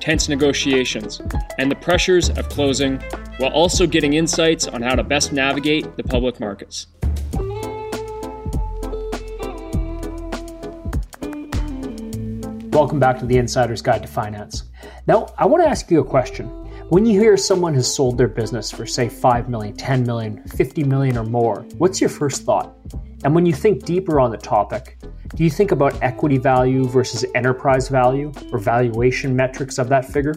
tense negotiations, and the pressures of closing, while also getting insights on how to best navigate the public markets. Welcome back to the Insider's Guide to Finance. Now, I want to ask you a question. When you hear someone has sold their business for, say, $5 million, $10 million, $50 million or more, what's your first thought? And when you think deeper on the topic, do you think about equity value versus enterprise value or valuation metrics of that figure?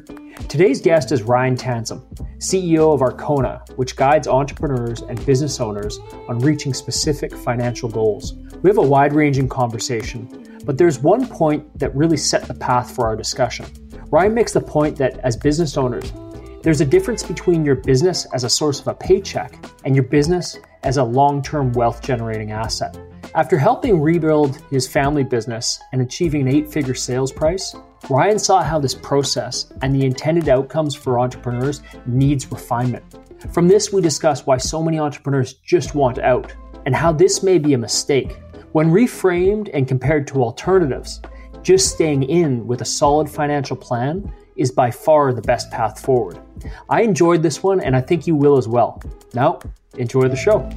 Today's guest is Ryan Tansom, CEO of Arkona, which guides entrepreneurs and business owners on reaching specific financial goals. We have a wide-ranging conversation, but there's one point that really set the path for our discussion. Ryan makes the point that as business owners, there's a difference between your business as a source of a paycheck and your business as a long-term wealth-generating asset. After helping rebuild his family business and achieving an eight-figure sales price, Ryan saw how this process and the intended outcomes for entrepreneurs needs refinement. From this, we discuss why so many entrepreneurs just want out and how this may be a mistake. When reframed and compared to alternatives, just staying in with a solid financial plan is by far the best path forward. I enjoyed this one, and I think you will as well. Now, enjoy the show.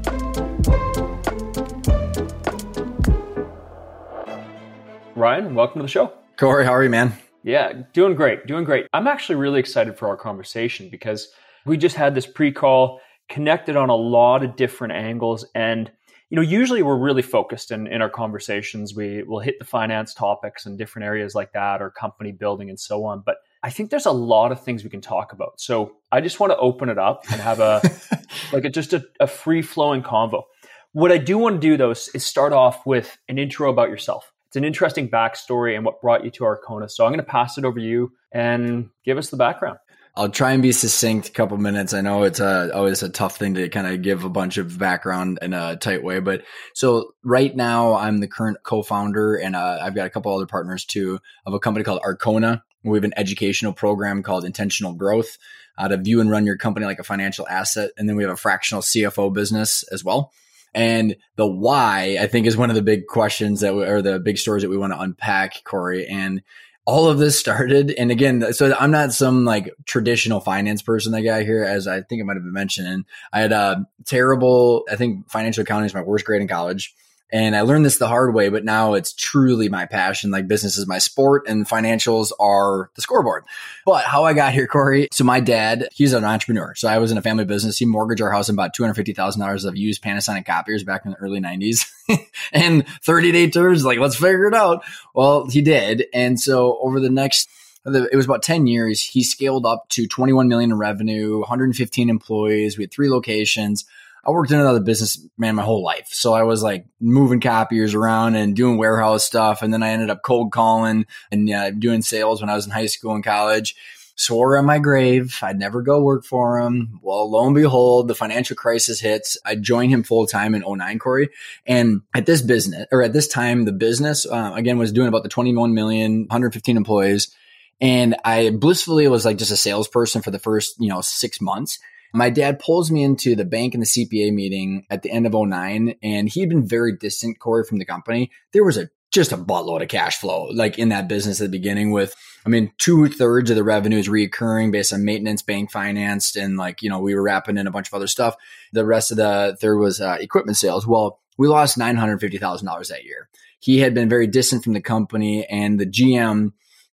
Ryan, welcome to the show. Corey, how are you, man? Yeah, doing great. I'm actually really excited for our conversation because we just had this pre-call, connected on a lot of different angles. And, you know, usually we're really focused in our conversations. We will hit the finance topics and different areas like that, or company building and so on. But I think there's a lot of things we can talk about. So I just want to open it up and have a just a free-flowing convo. What I do want to do, though, is start off with an intro about yourself. It's an interesting backstory and what brought you to Arkona. So I'm going to pass it over to you and give us the background. I'll try and be succinct, a couple minutes. I know it's always a tough thing to kind of give a bunch of background in a tight way. But so right now, I'm the current co-founder, and I've got a couple other partners too, of a company called Arkona. We have an educational program called Intentional Growth to view and run your company like a financial asset. And then we have a fractional CFO business as well. And the why, I think, is one of the big questions that we, or the big stories that we want to unpack, Corey. And all of this started, and again, so I'm not some like traditional finance person that got here, as I think I might have been mentioning. I had a terrible, I think financial accounting is my worst grade in college. And I learned this the hard way, but now it's truly my passion. Like business is my sport and financials are the scoreboard. But how I got here, Corey, so my dad, he's an entrepreneur. So I was in a family business. He mortgaged our house and bought $250,000 of used Panasonic copiers back in the early 90s. And 30-day terms, like, let's figure it out. Well, he did. And so over the next, it was about 10 years, he scaled up to $21 million in revenue, 115 employees. We had 3 locations. I worked in another business, man, my whole life. So I was like moving copiers around and doing warehouse stuff. And then I ended up cold calling and doing sales when I was in high school and college. Swore on my grave, I'd never go work for him. Well, lo and behold, the financial crisis hits. I joined him full time in 2009, Corey. And at this business, or at this time, the business, again, was doing about the 21 million, 115 employees. And I blissfully was like just a salesperson for the first, 6 months. My dad pulls me into the bank and the CPA meeting at the end of 2009, and he'd been very distant, Corey, from the company. There was just a buttload of cash flow, like in that business at the beginning with, 2/3 of the revenue is reoccurring based on maintenance, bank financed, and we were wrapping in a bunch of other stuff. The rest of the third was equipment sales. Well, we lost $950,000 that year. He had been very distant from the company, and the GM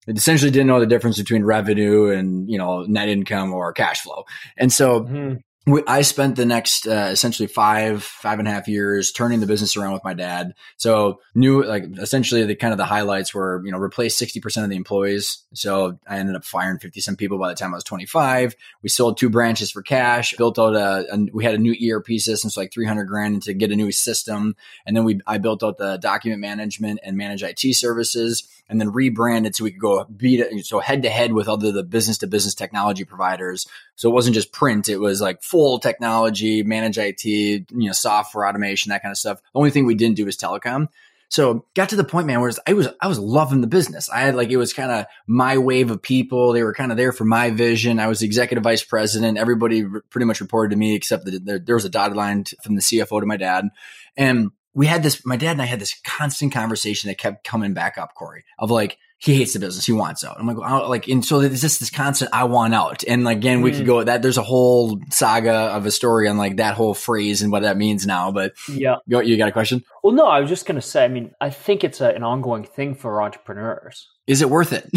essentially didn't know the difference between revenue and, net income or cash flow. And so I spent the next essentially five and a half years turning the business around with my dad. So knew essentially the highlights were, replace 60% of the employees. So I ended up firing 50 some people by the time I was 25. We sold 2 branches for cash, built out we had a new ERP system, so like $300,000 to get a new system. And then I built out the document management and managed IT services. and then rebranded so we could go head to head with other the business to business technology providers. So it wasn't just print; it was like full technology, manage IT, software automation, that kind of stuff. The only thing we didn't do was telecom. So got to the point, man, where I was loving the business. I had it was kind of my wave of people. They were kind of there for my vision. I was the executive vice president. Everybody pretty much reported to me, except that there was a dotted line from the CFO to my dad. And we had this, my dad and I had this constant conversation that kept coming back up, Corey, of he hates the business. He wants out. I'm and so there's just this constant, I want out. And again, we could go that there's a whole saga of a story on that whole phrase and what that means now. But yeah, you got a question? Well, no, I was just going to say, I think it's an ongoing thing for entrepreneurs. Is it worth it?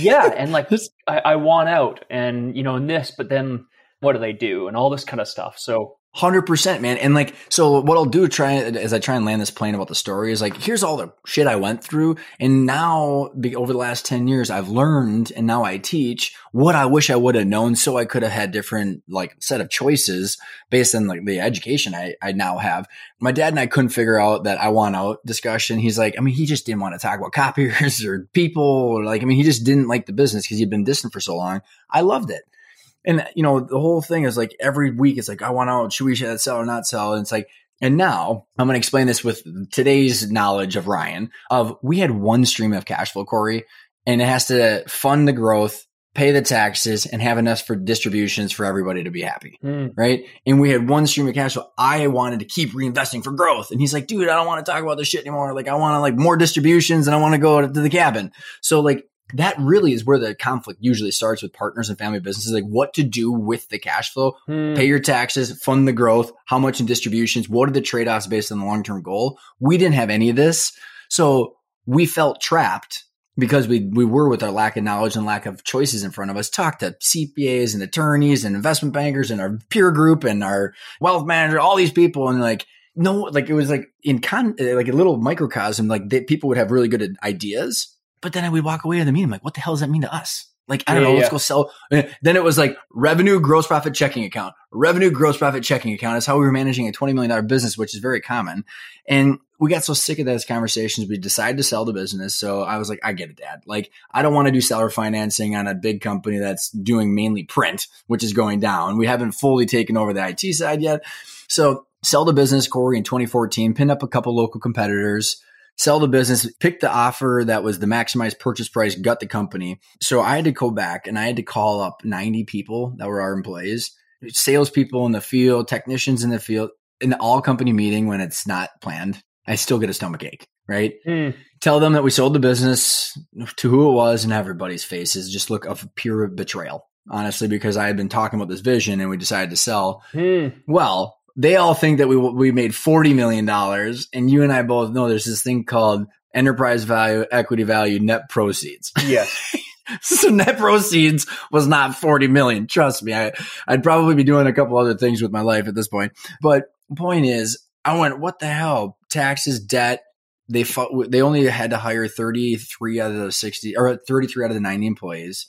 Yeah. And I want out and, in this, but then what do they do? And all this kind of stuff. So 100%, man. And so what I'll do as I try and land this plane about the story is here's all the shit I went through. And now over the last 10 years, I've learned and now I teach what I wish I would have known. So I could have had different set of choices based on the education I now have. My dad and I couldn't figure out that I want out discussion. He's he just didn't want to talk about copiers or people. He just didn't like the business because he'd been distant for so long. I loved it. And, the whole thing is every week it's I want out, should we sell or not sell? And it's and now I'm going to explain this with today's knowledge of Ryan of we had one stream of cash flow, Corey, and it has to fund the growth, pay the taxes, and have enough for distributions for everybody to be happy. Right. And we had one stream of cash flow. I wanted to keep reinvesting for growth. And he's dude, I don't want to talk about this shit anymore. I want to more distributions and I want to go to the cabin. So that really is where the conflict usually starts with partners and family businesses, what to do with the cash flow, pay your taxes, fund the growth, how much in distributions, what are the trade-offs based on the long-term goal? We didn't have any of this. So we felt trapped because we were with our lack of knowledge and lack of choices in front of us, talked to CPAs and attorneys and investment bankers and our peer group and our wealth manager, all these people. And it was a little microcosm, people would have really good ideas. But then we walk away to the meeting. I'm what the hell does that mean to us? I don't know. Let's go sell. Then it was revenue, gross profit, checking account. Revenue, gross profit, checking account is how we were managing a $20 million business, which is very common. And we got so sick of those conversations. We decided to sell the business. So I was I get it, Dad. I don't want to do seller financing on a big company that's doing mainly print, which is going down. We haven't fully taken over the IT side yet. So sell the business, Corey, in 2014, pinned up a couple local competitors. Sell the business, pick the offer that was the maximized purchase price, gut the company. So I had to go back and I had to call up 90 people that were our employees, salespeople in the field, technicians in the field, in the all company meeting when it's not planned. I still get a stomach ache, right? Tell them that we sold the business to who it was and everybody's faces just look of pure betrayal, honestly, because I had been talking about this vision and we decided to sell. Well, they all think that we made $40 million and you and I both know there's this thing called enterprise value, equity value, net proceeds. Yes. So net proceeds was not 40 million. Trust me. I'd probably be doing a couple other things with my life at this point. But the point is I went, what the hell? Taxes, debt. They only had to hire 33 out of the 60 or 33 out of the 90 employees.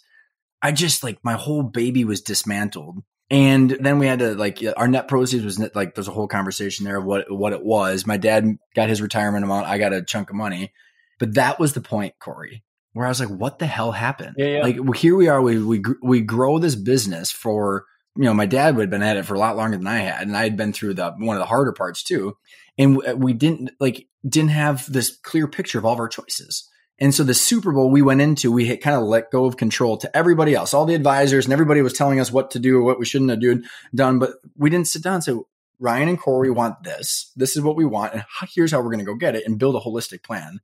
I just my whole baby was dismantled. And then we had to our net proceeds was there's a whole conversation there of what it was. My dad got his retirement amount. I got a chunk of money, but that was the point, Corey, where I was what the hell happened? Yeah. Here we are. We grow this business for, my dad would have been at it for a lot longer than I had. And I had been through one of the harder parts too. And we didn't have this clear picture of all of our choices. And so the Super Bowl we went into, we had kind of let go of control to everybody else, all the advisors and everybody was telling us what to do, what we shouldn't have done. But we didn't sit down and say, Ryan and Corey want this. This is what we want. And here's how we're going to go get it and build a holistic plan.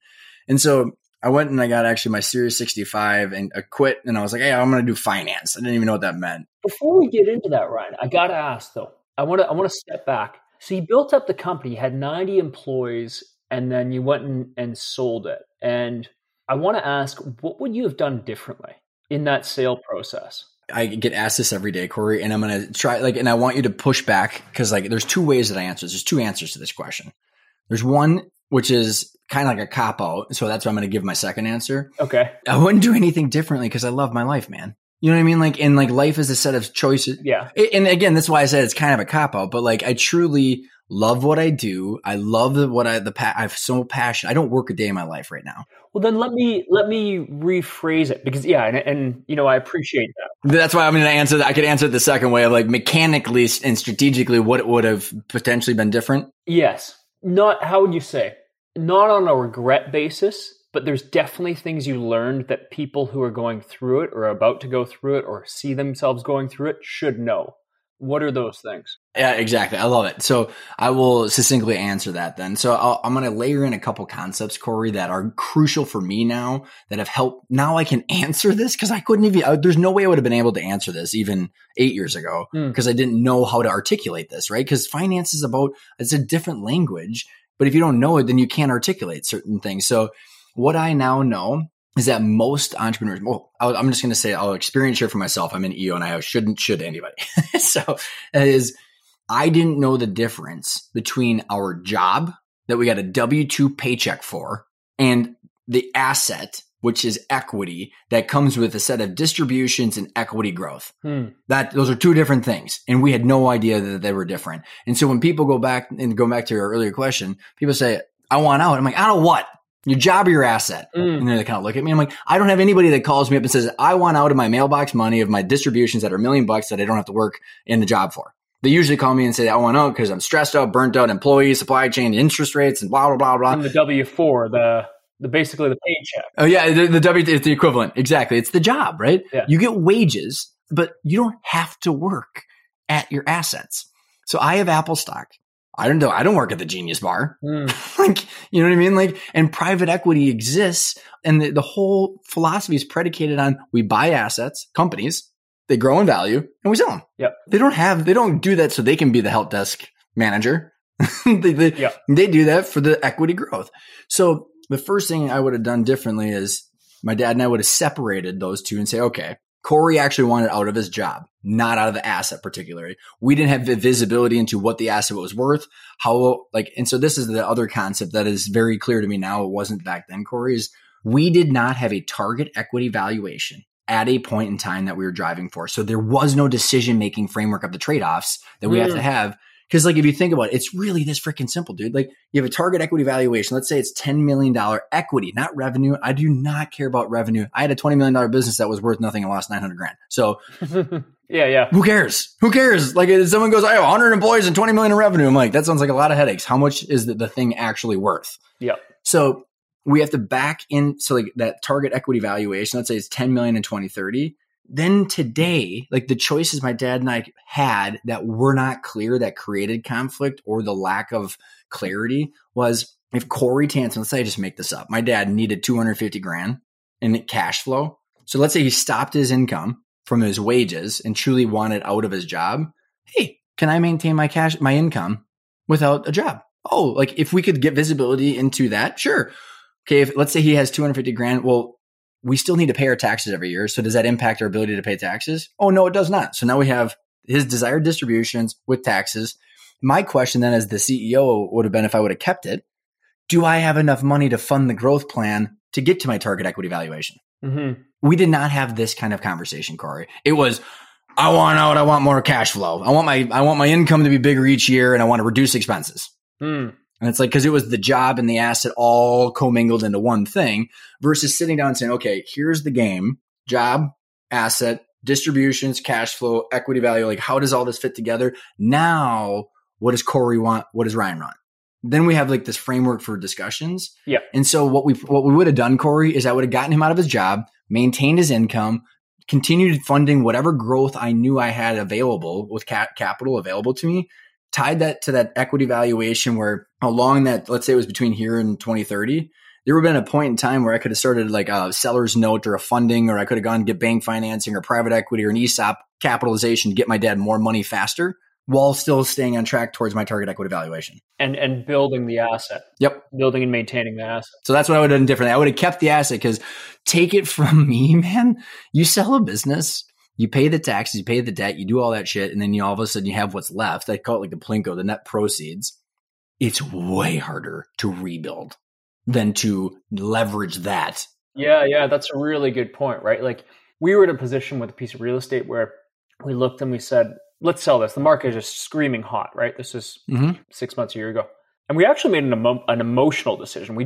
And so I went and I got actually my Series 65 and I quit. And I was hey, I'm going to do finance. I didn't even know what that meant. Before we get into that, Ryan, I got to ask though, I want to step back. So you built up the company, had 90 employees, and then you went and sold it. And I want to ask, what would you have done differently in that sale process? I get asked this every day, Corey, and I'm going to try and I want you to push back because there's two ways that I answer this. There's two answers to this question. There's one, which is kind of like a cop out. So that's why I'm going to give my second answer. Okay. I wouldn't do anything differently because I love my life, man. You know what I mean? Life is a set of choices. Yeah. And again, that's why I said it's kind of a cop out, but I truly love what I do. I love what I'm so passionate. I don't work a day in my life right now. Well, then let me rephrase it, because and you know, I appreciate that. That's why I'm going to answer that. I could answer it the second way of like mechanically and strategically what it would have potentially been different. Yes. Not, how would you say, not on a regret basis, but there's definitely things you learned that people who are going through it or are about to go through it or see themselves going through it should know. What are those things? Yeah, exactly. I love it. So I will succinctly answer that then. So I'm going to layer in a couple concepts, Corey, that are crucial for me now that have helped. Now I can answer this because I couldn't even, there's no way I would have been able to answer this even 8 years ago because I didn't know how to articulate this, right? Because finance is about, it's a different language, but if you don't know it, then you can't articulate certain things. So what I now know is that most entrepreneurs, well, I'm just going to say I'll experience here for myself. I'm in EO and I should anybody. So that is, I didn't know the difference between our job that we got a W-2 paycheck for and the asset, which is equity that comes with a set of distributions and equity growth. Those are two different things. And we had no idea that they were different. And so when people go back to your earlier question, people say, I want out. I'm like, out of what? Your job or your asset? And then they kind of look at me. I'm like, I don't have anybody that calls me up and says, I want out of my mailbox money of my distributions that are $1 million that I don't have to work in the job for. They usually call me and say, I want out because I'm stressed out, burnt out, employees, supply chain, interest rates, and blah, blah, blah, blah. And the W-4, the basically the paycheck. Oh yeah, the W, it's the equivalent. Exactly. It's the job, right? Yeah. You get wages, but you don't have to work at your assets. So I have Apple stock. I don't work at the Genius Bar. Like, you know what I mean? Like, and private equity exists. And the whole philosophy is predicated on we buy assets, companies, they grow in value and we sell them. Yep. They don't do that so they can be the help desk manager. They do that for the equity growth. So the first thing I would have done differently is my dad and I would have separated those two and say, okay, Corey actually wanted out of his job, not out of the asset particularly. We didn't have the visibility into what the asset was worth, how, like, and so this is the other concept that is very clear to me now. It wasn't back then, Corey, is we did not have a target equity valuation at a point in time that we were driving for. So there was no decision-making framework of the trade-offs that we have to have. Because like, if you think about it, it's really this freaking simple, dude. Like, you have a target equity valuation. Let's say it's $10 million equity, not revenue. I do not care about revenue. I had a $20 million business that was worth nothing and lost $900,000. So who cares? Like, if someone goes, I have 100 employees and $20 million in revenue. I'm like, that sounds like a lot of headaches. How much is the thing actually worth? Yeah. So we have to back in. So like that target equity valuation, let's say it's 10 million in 2030. Then today, like the choices my dad and I had that were not clear, that created conflict or the lack of clarity, was if Corey Tansom, let's say I just make this up, my dad needed $250,000 in cash flow. So let's say he stopped his income from his wages and truly wanted out of his job. Hey, can I maintain my income without a job? Oh, like if we could get visibility into that, sure. Okay, if let's say he has $250,000, well, we still need to pay our taxes every year. So does that impact our ability to pay taxes? Oh, no, it does not. So now we have his desired distributions with taxes. My question then as the CEO would have been, if I would have kept it, do I have enough money to fund the growth plan to get to my target equity valuation? Mm-hmm. We did not have this kind of conversation, Corey. It was, I want out. I want more cash flow. I want my income to be bigger each year, and I want to reduce expenses. And it's like, because it was the job and the asset all commingled into one thing, versus sitting down and saying, okay, here's the game: job, asset, distributions, cash flow, equity value. Like, how does all this fit together? Now, what does Corey want? What does Ryan want? Then we have like this framework for discussions. Yeah. And so what we would have done, Corey, is I would have gotten him out of his job, maintained his income, continued funding whatever growth I knew I had available with capital available to me, tied that to that equity valuation where along that, let's say it was between here and 2030, there would have been a point in time where I could have started like a seller's note or a funding, or I could have gone and get bank financing or private equity or an ESOP capitalization to get my dad more money faster while still staying on track towards my target equity valuation. And building the asset. Yep. Building and maintaining the asset. So that's what I would have done differently. I would have kept the asset, because take it from me, man, you sell a business, you pay the taxes, you pay the debt, you do all that shit, and then you all of a sudden you have what's left. I call it like the Plinko, the net proceeds. It's way harder to rebuild than to leverage that. Yeah, that's a really good point, right? Like, we were in a position with a piece of real estate where we looked and we said, let's sell this. The market is just screaming hot, right? This is 6 months, a year ago. And we actually made an emotional decision. We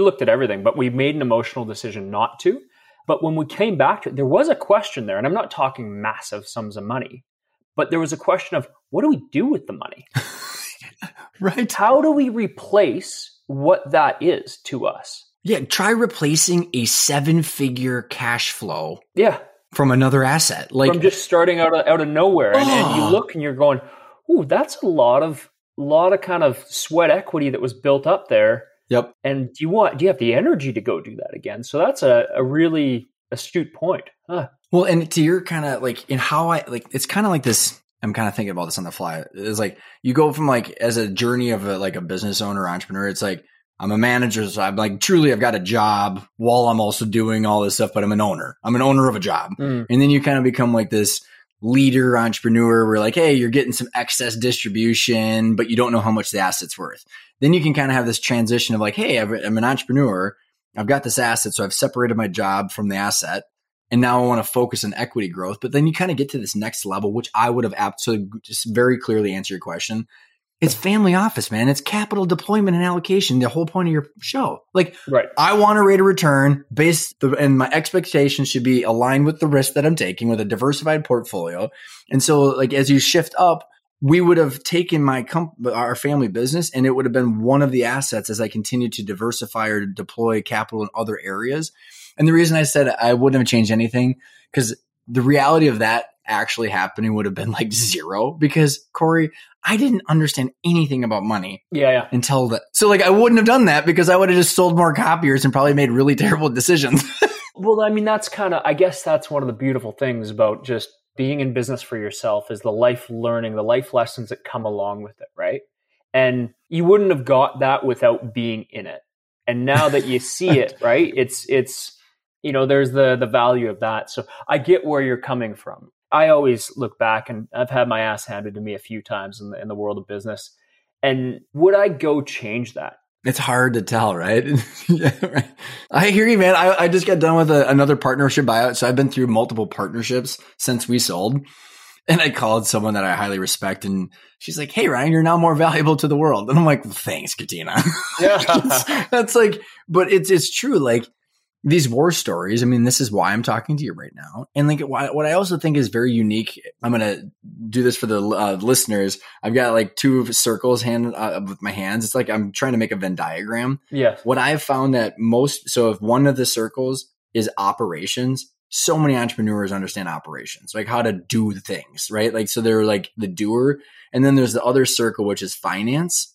looked at everything, but we made an emotional decision not to. But when we came back to it, there was a question there, and I'm not talking massive sums of money, but there was a question of, what do we do with the money? Right. How do we replace what that is to us? Yeah, try replacing a seven-figure cash flow. Yeah. From another asset. Like from just starting out of nowhere. Oh. And you look and you're going, ooh, that's a lot of kind of sweat equity that was built up there. Yep. And do you have the energy to go do that again? So that's a really astute point. Huh. Well, and to your kind of like in how I like, it's kind of like this, I'm kind of thinking about this on the fly. It's like, you go from like, as a journey of like a business owner, entrepreneur, it's like, I'm a manager. So I'm like, truly, I've got a job while I'm also doing all this stuff, but I'm an owner. I'm an owner of a job. Mm. And then you kind of become like this leader entrepreneur where like, hey, you're getting some excess distribution, but you don't know how much the asset's worth. Then you can kind of have this transition of like, hey, I'm an entrepreneur. I've got this asset. So I've separated my job from the asset. And now I want to focus on equity growth. But then you kind of get to this next level, which I would have absolutely just very clearly answered your question. It's family office, man. It's capital deployment and allocation, the whole point of your show. Like, right. I want a rate of return and my expectations should be aligned with the risk that I'm taking with a diversified portfolio. And so like, as you shift up, we would have taken our family business and it would have been one of the assets as I continue to diversify or deploy capital in other areas. And the reason I said I wouldn't have changed anything, because the reality of that actually happening would have been like zero, because Corey, I didn't understand anything about money until that. So like, I wouldn't have done that because I would have just sold more copiers and probably made really terrible decisions. Well, I mean, that's kind of, I guess that's one of the beautiful things about just being in business for yourself is the life learning, the life lessons that come along with it. Right. And you wouldn't have got that without being in it. And now that you see it, right, it's, you know, there's the value of that. So I get where you're coming from. I always look back, and I've had my ass handed to me a few times in the world of business. And would I go change that? It's hard to tell, right? Yeah, right. I hear you, man. I just got done with another partnership buyout. So I've been through multiple partnerships since we sold. And I called someone that I highly respect, and she's like, hey, Ryan, you're now more valuable to the world. And I'm like, thanks, Katina. Yeah. That's like, but it's true. Like, these war stories, I mean, this is why I'm talking to you right now. And like, what I also think is very unique, I'm going to do this for the listeners. I've got like two circles with my hands. It's like, I'm trying to make a Venn diagram. Yeah. What I've found that so if one of the circles is operations, so many entrepreneurs understand operations, like how to do things, right? Like, so they're like the doer. And then there's the other circle, which is finance.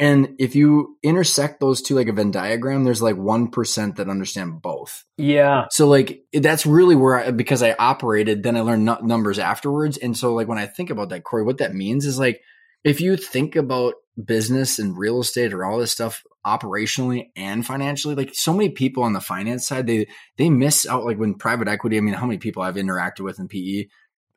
And if you intersect those two, like a Venn diagram, there's like 1% that understand both. Yeah. So like, that's really where because I operated, then I learned numbers afterwards. And so like, when I think about that, Corey, what that means is like, if you think about business and real estate or all this stuff operationally and financially, like so many people on the finance side, they miss out. Like when private equity, I mean, how many people I've interacted with in PE,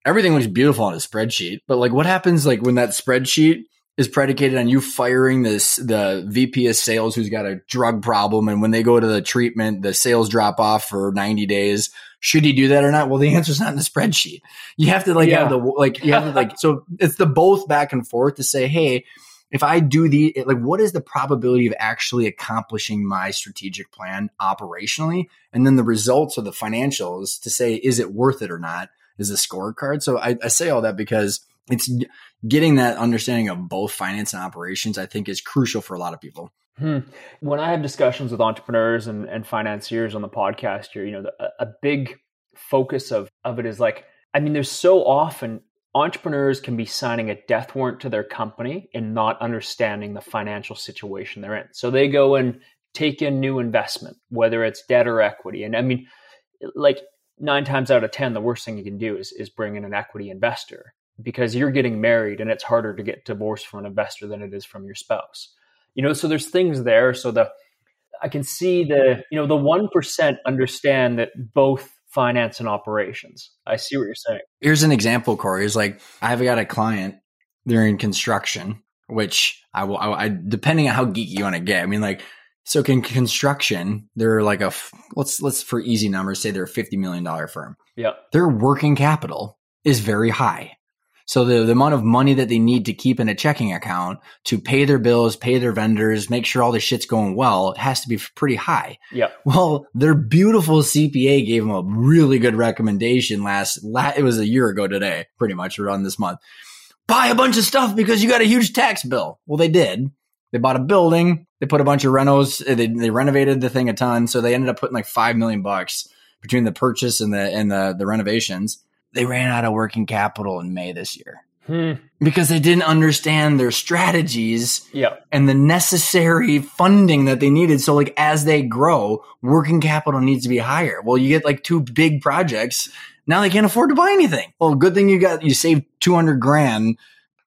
everything looks beautiful on a spreadsheet, but like what happens like when that spreadsheet is predicated on you firing the VP of sales who's got a drug problem. And when they go to the treatment, the sales drop off for 90 days. Should he do that or not? Well, the answer's not in the spreadsheet. You have to like, so it's the both back and forth to say, hey, if I do what is the probability of actually accomplishing my strategic plan operationally? And then the results of the financials to say, is it worth it or not? Is a scorecard. So I say all that because it's getting that understanding of both finance and operations, I think, is crucial for a lot of people. Hmm. When I have discussions with entrepreneurs and financiers on the podcast here, you know, a big focus of it is like, I mean, there's so often entrepreneurs can be signing a death warrant to their company and not understanding the financial situation they're in. So they go and take in new investment, whether it's debt or equity. And I mean, like 9 times out of 10, the worst thing you can do is bring in an equity investor, because you're getting married and it's harder to get divorced from an investor than it is from your spouse. You know, so there's things there. So I can see the 1% understand that both finance and operations. I see what you're saying. Here's an example, Corey. It's like, I've got a client, they're in construction, which I depending on how geeky you want to get. I mean, like, so in construction, they're like let's for easy numbers, say they're a $50 million firm. Yeah. Their working capital is very high. So the amount of money that they need to keep in a checking account to pay their bills, pay their vendors, make sure all the shit's going well, it has to be pretty high. Yeah. Well, their beautiful CPA gave them a really good recommendation it was a year ago today, pretty much around this month. Buy a bunch of stuff because you got a huge tax bill. Well, they did. They bought a building. They put a bunch of renos. They renovated the thing a ton. So they ended up putting like $5 million between the purchase and the renovations. They ran out of working capital in May this year because they didn't understand their strategies and the necessary funding that they needed. So like as they grow, working capital needs to be higher. Well, you get like two big projects. Now they can't afford to buy anything. Well, good thing you saved $200,000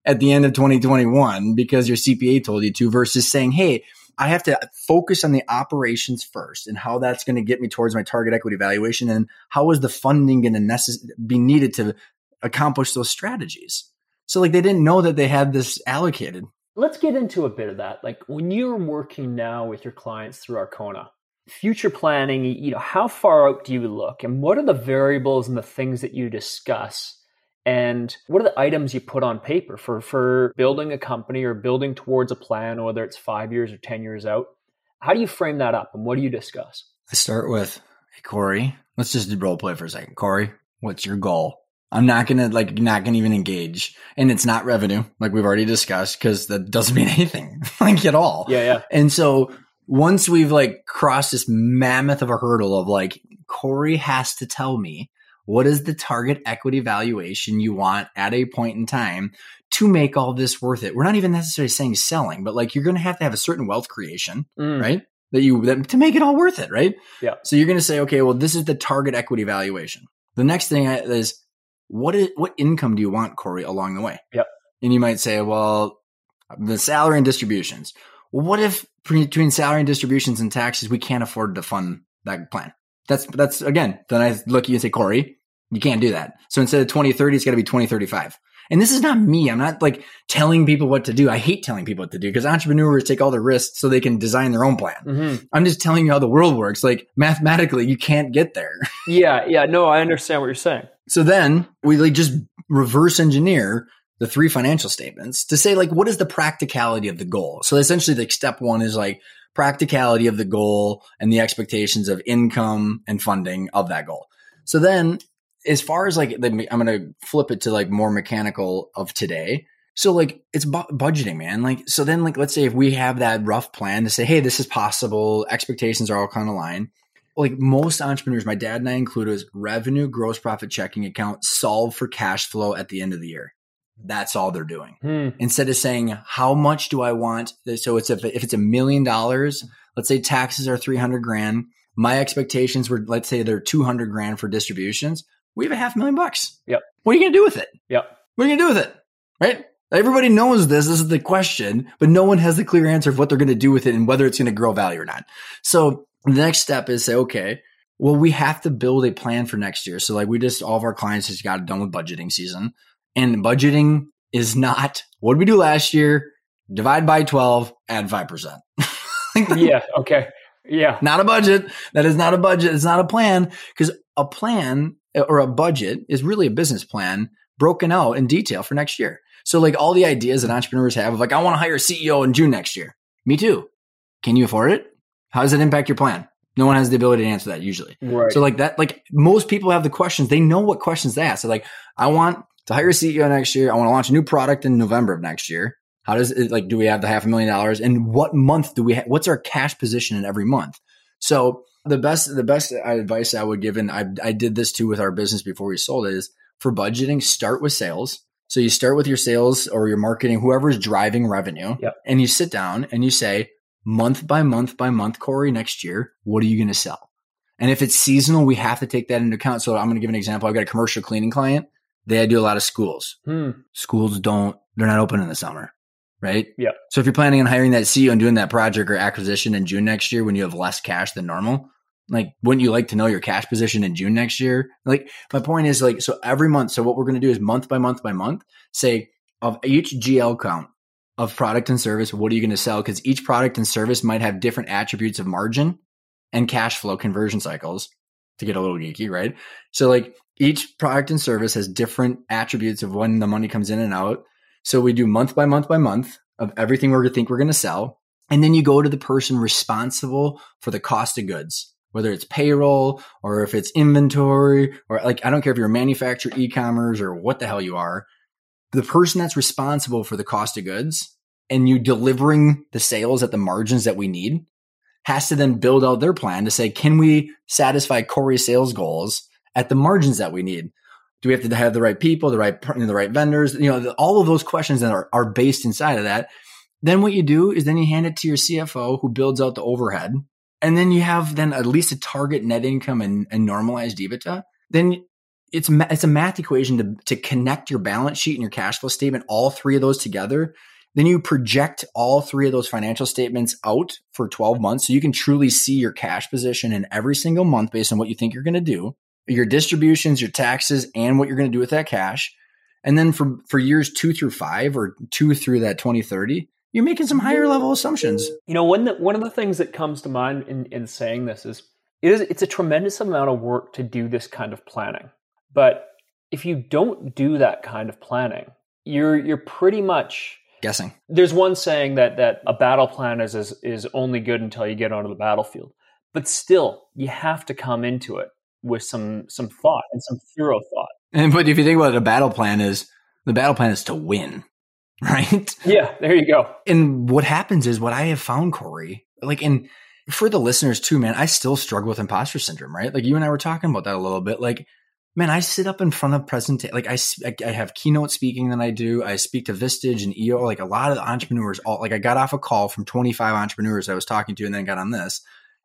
at the end of 2021 because your CPA told you to, versus saying, hey, I have to focus on the operations first and how that's going to get me towards my target equity valuation, and how is the funding going to be needed to accomplish those strategies. So like they didn't know that they had this allocated. Let's get into a bit of that. Like when you're working now with your clients through Arkona, future planning, how far out do you look, and what are the variables and the things that you discuss? And what are the items you put on paper for building a company or building towards a plan, whether it's 5 years or 10 years out? How do you frame that up, and what do you discuss? I start with, hey, Corey, let's just do role play for a second. Corey, what's your goal? I'm not going to even engage. And it's not revenue, like we've already discussed, because that doesn't mean anything like at all. Yeah. And so once we've like crossed this mammoth of a hurdle of like, Corey has to tell me, what is the target equity valuation you want at a point in time to make all this worth it? We're not even necessarily saying selling, but like you're going to have a certain wealth creation, right? That to make it all worth it, right? Yeah. So you're going to say, okay, well, this is the target equity valuation. The next thing is, what income do you want, Corey, along the way? Yep. And you might say, well, the salary and distributions. Well, what if between salary and distributions and taxes, we can't afford to fund that plan? That's again, then I look at you and say, Corey, you can't do that. So instead of 2030, it's got to be 2035. And this is not me. I'm not like telling people what to do. I hate telling people what to do because entrepreneurs take all the risks so they can design their own plan. Mm-hmm. I'm just telling you how the world works. Like mathematically, you can't get there. Yeah. No, I understand what you're saying. So then we like just reverse engineer the three financial statements to say like, what is the practicality of the goal? So essentially like step one is like, practicality of the goal and the expectations of income and funding of that goal. So then as far as like, I'm going to flip it to like more mechanical of today. So like it's budgeting, man. Like, so then like, let's say if we have that rough plan to say, hey, this is possible. Expectations are all kind of aligned. Like most entrepreneurs, my dad and I included, is revenue, gross profit, checking account, solve for cash flow at the end of the year. That's all they're doing. Instead of saying, how much do I want? So it's if it's $1 million, let's say taxes are $300,000. My expectations were, let's say they're $200,000 for distributions. We have a $500,000. Yep. What are you going to do with it? Yep. What are you going to do with it? Right? Everybody knows this. This is the question, but no one has the clear answer of what they're going to do with it and whether it's going to grow value or not. So the next step is say, okay, well, we have to build a plan for next year. So like we just, all of our clients just got done with budgeting season. And budgeting is not, what did we do last year? Divide by 12, add 5%. Yeah. Okay. Yeah. Not a budget. That is not a budget. It's not a plan, because a plan or a budget is really a business plan broken out in detail for next year. So like all the ideas that entrepreneurs have of like, I want to hire a CEO in June next year. Me too. Can you afford it? How does it impact your plan? No one has the ability to answer that usually. Right. So like that, like most people have the questions. They know what questions to ask. So like, I want to hire a CEO next year. I want to launch a new product in November of next year. How does it, like, do we have the $500,000? And what month do we have? What's our cash position in every month? So the best advice I would give, and I did this too with our business before we sold it, is for budgeting, start with sales. So you start with your sales or your marketing, whoever's driving revenue. Yep. And you sit down and you say, month by month by month, Corey, next year, what are you going to sell? And if it's seasonal, we have to take that into account. So I'm going to give an example. I've got a commercial cleaning client. They do a lot of schools. Schools they're not open in the summer, right? Yeah. So if you're planning on hiring that CEO and doing that project or acquisition in June next year when you have less cash than normal, like, wouldn't you like to know your cash position in June next year? Like, my point is like, so every month, so what we're going to do is month by month by month, say of each GL count of product and service, what are you going to sell? Because each product and service might have different attributes of margin and cash flow conversion cycles. to get a little geeky, right? So like each product and service has different attributes of when the money comes in and out. So we do month by month by month of everything we're going to think we're going to sell. And then you go to the person responsible for the cost of goods, whether it's payroll or if it's inventory or like, I don't care if you're a manufacturer, e-commerce or what the hell you are, the person that's responsible for the cost of goods and you delivering the sales at the margins that we need has to then build out their plan to say, can we satisfy Corey's sales goals at the margins that we need? Do we have to have the right people, the right partner, the right vendors? You know, all of those questions that are based inside of that. Then what you do is then you hand it to your CFO who builds out the overhead. And then you have then at least a target net income and normalized EBITDA. Then it's a math equation to connect your balance sheet and your cash flow statement, all three of those together. Then you project all three of those financial statements out for 12 months. So you can truly see your cash position in every single month based on what you think you're going to do, your distributions, your taxes, and what you're going to do with that cash. And then for years 2 through 5 or 2 through that 2030, you're making some higher level assumptions. You know, one of the things that comes to mind in saying this is it's a tremendous amount of work to do this kind of planning. But if you don't do that kind of planning, you're pretty much guessing. There's one saying that a battle plan is only good until you get onto the battlefield. But still, you have to come into it with some thought and some thorough thought. But if you think about it, the battle plan is to win, right? Yeah, there you go. And what happens is what I have found, Corey, like, and for the listeners too, man, I still struggle with imposter syndrome, right? Like you and I were talking about that a little bit. Like, man, I sit up in front of presentation, like I have keynote speaking that I do. I speak to Vistage and EO, like a lot of the entrepreneurs, like I got off a call from 25 entrepreneurs I was talking to and then got on this.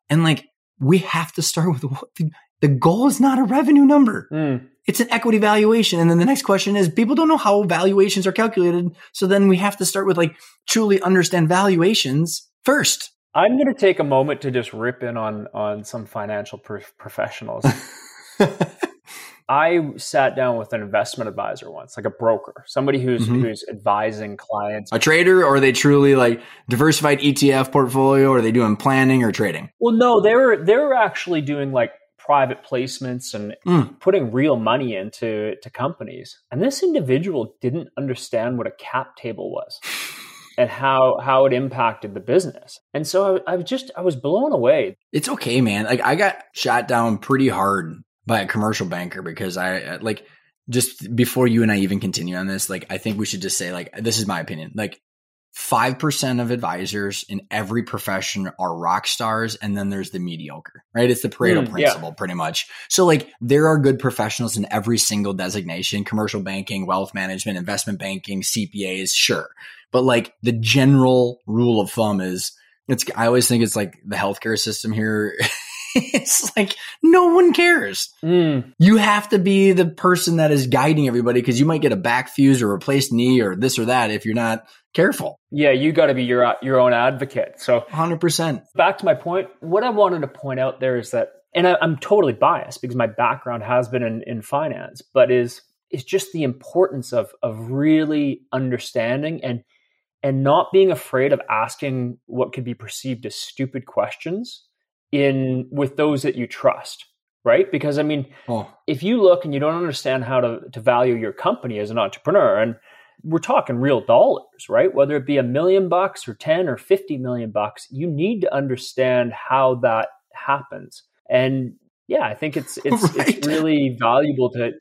And like, we have to start with what the goal is not a revenue number. It's an equity valuation. And then the next question is people don't know how valuations are calculated. So then we have to start with like truly understand valuations first. I'm going to take a moment to just rip in on some financial professionals. I sat down with an investment advisor once, like a broker, somebody who's advising clients. A trader, or are they truly like diversified ETF portfolio? Or are they doing planning or trading? Well, no, they were actually doing like private placements and putting real money into companies. And this individual didn't understand what a cap table was and how it impacted the business. And so I was blown away. It's okay, man. Like I got shot down pretty hard by a commercial banker because I like, just before you and I even continue on this, like, I think we should just say like, this is my opinion. Like 5% of advisors in every profession are rock stars. And then there's the mediocre, right? It's the Pareto principle pretty much. So like there are good professionals in every single designation, commercial banking, wealth management, investment banking, CPAs, sure. But like the general rule of thumb is I always think it's like the healthcare system here. It's like, no one cares. You have to be the person that is guiding everybody because you might get a back fuse or replaced knee or this or that if you're not careful. Yeah, you got to be your own advocate. So 100%. Back to my point, what I wanted to point out there is that, and I'm totally biased because my background has been in finance, but is just the importance of really understanding and not being afraid of asking what could be perceived as stupid questions with those that you trust, right? Because I mean, if you look and you don't understand how to value your company as an entrepreneur, and we're talking real dollars, right? Whether it be $1 million or 10 or 50 million bucks, you need to understand how that happens. And yeah, I think it's right. It's really valuable to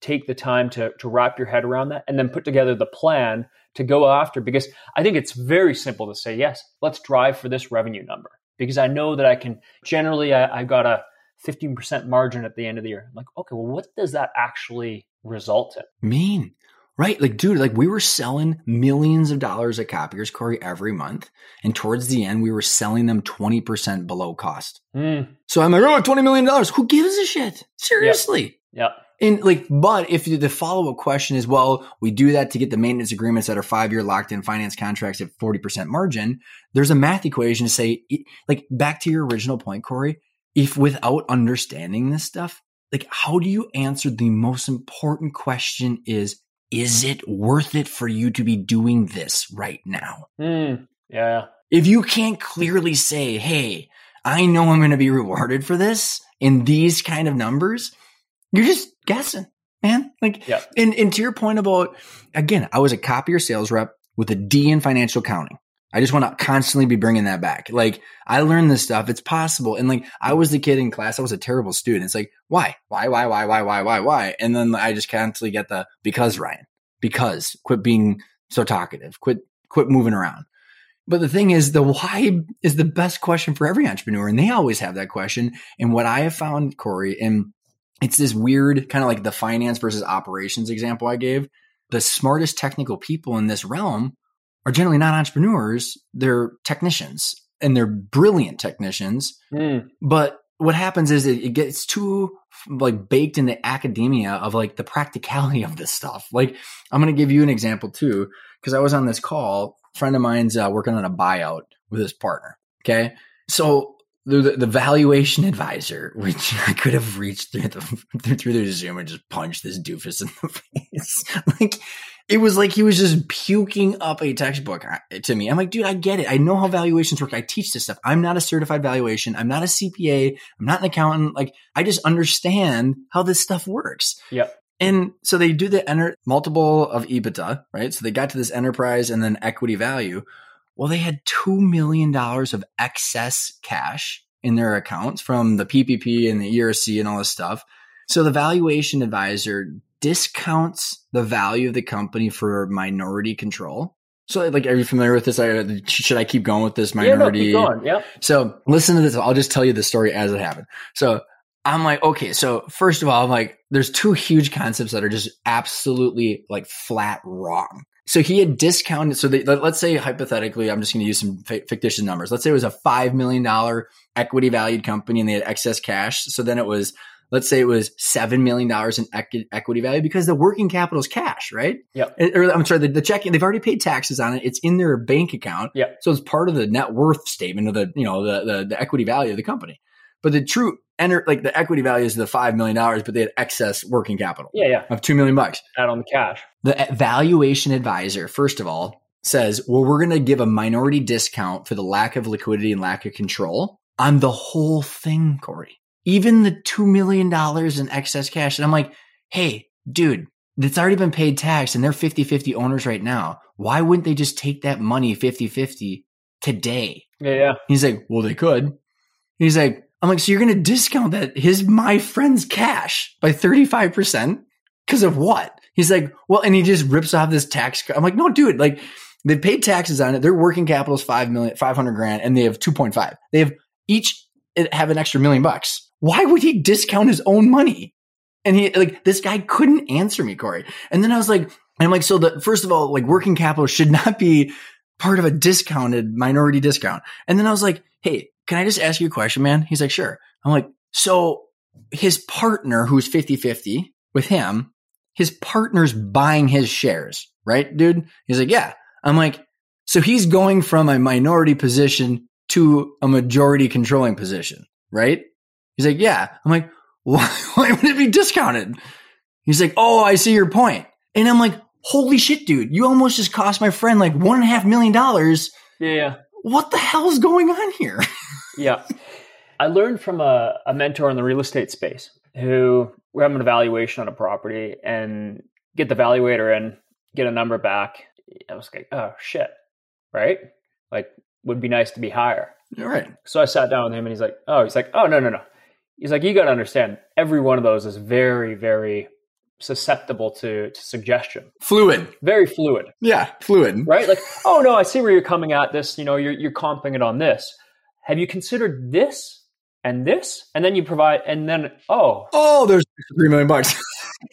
take the time to wrap your head around that and then put together the plan to go after, because I think it's very simple to say, yes, let's drive for this revenue number. Because I know that I can, generally, I got a 15% margin at the end of the year. I'm like, okay, well, what does that actually result in? Mean, right? Like, dude, like we were selling millions of dollars at copiers, Corey, every month. And towards the end, we were selling them 20% below cost. So I'm like, oh, $20 million. Who gives a shit? Seriously. Yep. And like, but if the follow-up question is, well, we do that to get the maintenance agreements that are 5-year locked-in finance contracts at 40% margin, there's a math equation to say, like, back to your original point, Corey, if without understanding this stuff, like, how do you answer the most important question is it worth it for you to be doing this right now? Yeah. If you can't clearly say, hey, I know I'm going to be rewarded for this in these kind of numbers, you're just guessing, man. Like, yeah. And to your point about, again, I was a copier sales rep with a D in financial accounting. I just want to constantly be bringing that back. Like, I learned this stuff. It's possible. And like, I was the kid in class. I was a terrible student. It's like, why? And then I just constantly get the, because Ryan, because quit being so talkative, quit moving around. But the thing is, the why is the best question for every entrepreneur. And they always have that question. And what I have found, Corey, and it's this weird kind of like the finance versus operations example I gave, the smartest technical people in this realm are generally not entrepreneurs, they're technicians, and they're brilliant technicians. Mm. But what happens is it gets too like baked into academia of like the practicality of this stuff. Like, I'm going to give you an example too, because I was on this call, a friend of mine's working on a buyout with his partner. Okay. So the valuation advisor, which I could have reached through the Zoom and just punched this doofus in the face. Like, it was like he was just puking up a textbook to me. I'm like, dude, I get it. I know how valuations work. I teach this stuff. I'm not a certified valuation. I'm not a CPA. I'm not an accountant. Like, I just understand how this stuff works. Yep. And so they do the multiple of EBITDA, right? So they got to this enterprise and then equity value. Well, they had $2 million of excess cash in their accounts from the PPP and the ERC and all this stuff. So the valuation advisor discounts the value of the company for minority control. So, like, are you familiar with this? Should I keep going with this minority? Yeah, no, keep going. Yep. So listen to this. I'll just tell you the story as it happened. So I'm like, okay, so first of all, I'm like, there's two huge concepts that are just absolutely like flat wrong. So he had discounted. So let's say hypothetically, I'm just going to use some fictitious numbers. Let's say it was a $5 million equity valued company and they had excess cash. So then it was, let's say it was $7 million in equity value because the working capital is cash, right? Yep. Or I'm sorry, the checking, they've already paid taxes on it. It's in their bank account. Yep. So it's part of the net worth statement of the equity value of the company. But the true the equity value is the $5 million, but they had excess working capital of $2 million. Out on the cash. The valuation advisor, first of all, says, well, we're going to give a minority discount for the lack of liquidity and lack of control on the whole thing, Corey. Even the $2 million in excess cash. And I'm like, hey, dude, it's already been paid tax and they're 50-50 owners right now. Why wouldn't they just take that money 50-50 today? Yeah, yeah. He's like, well, they could. He's like, I'm like, so you're going to discount that my friend's cash by 35% because of what? He's like, well, and he just rips off this tax. I'm like, no, dude, like they paid taxes on it. Their working capital is $500,000, and they have 2.5. They have each have an extra $1 million. Why would he discount his own money? And he like this guy couldn't answer me, Corey. And then I was like, so the first of all, like working capital should not be part of a discounted minority discount. And then I was like, hey, can I just ask you a question, man? He's like, sure. I'm like, so his partner who's 50-50 with him, his partner's buying his shares, right, dude? He's like, yeah. I'm like, so he's going from a minority position to a majority controlling position, right? He's like, yeah. I'm like, why would it be discounted? He's like, oh, I see your point. And I'm like, holy shit, dude, you almost just cost my friend like $1.5 million. Yeah. What the hell's going on here? Yeah. I learned from a mentor in the real estate space who we're having an evaluation on a property and get the valuator in, get a number back. I was like, oh shit. Right? Like, would be nice to be higher. You're right. So I sat down with him and he's like, oh, no. He's like, you got to understand every one of those is very, very susceptible to suggestion. Fluid. Very fluid. Yeah. Fluid. Right? Like, oh no, I see where you're coming at this. You know, you're comping it on this. Have you considered this and this? And then you provide, and then, oh, there's $3 million.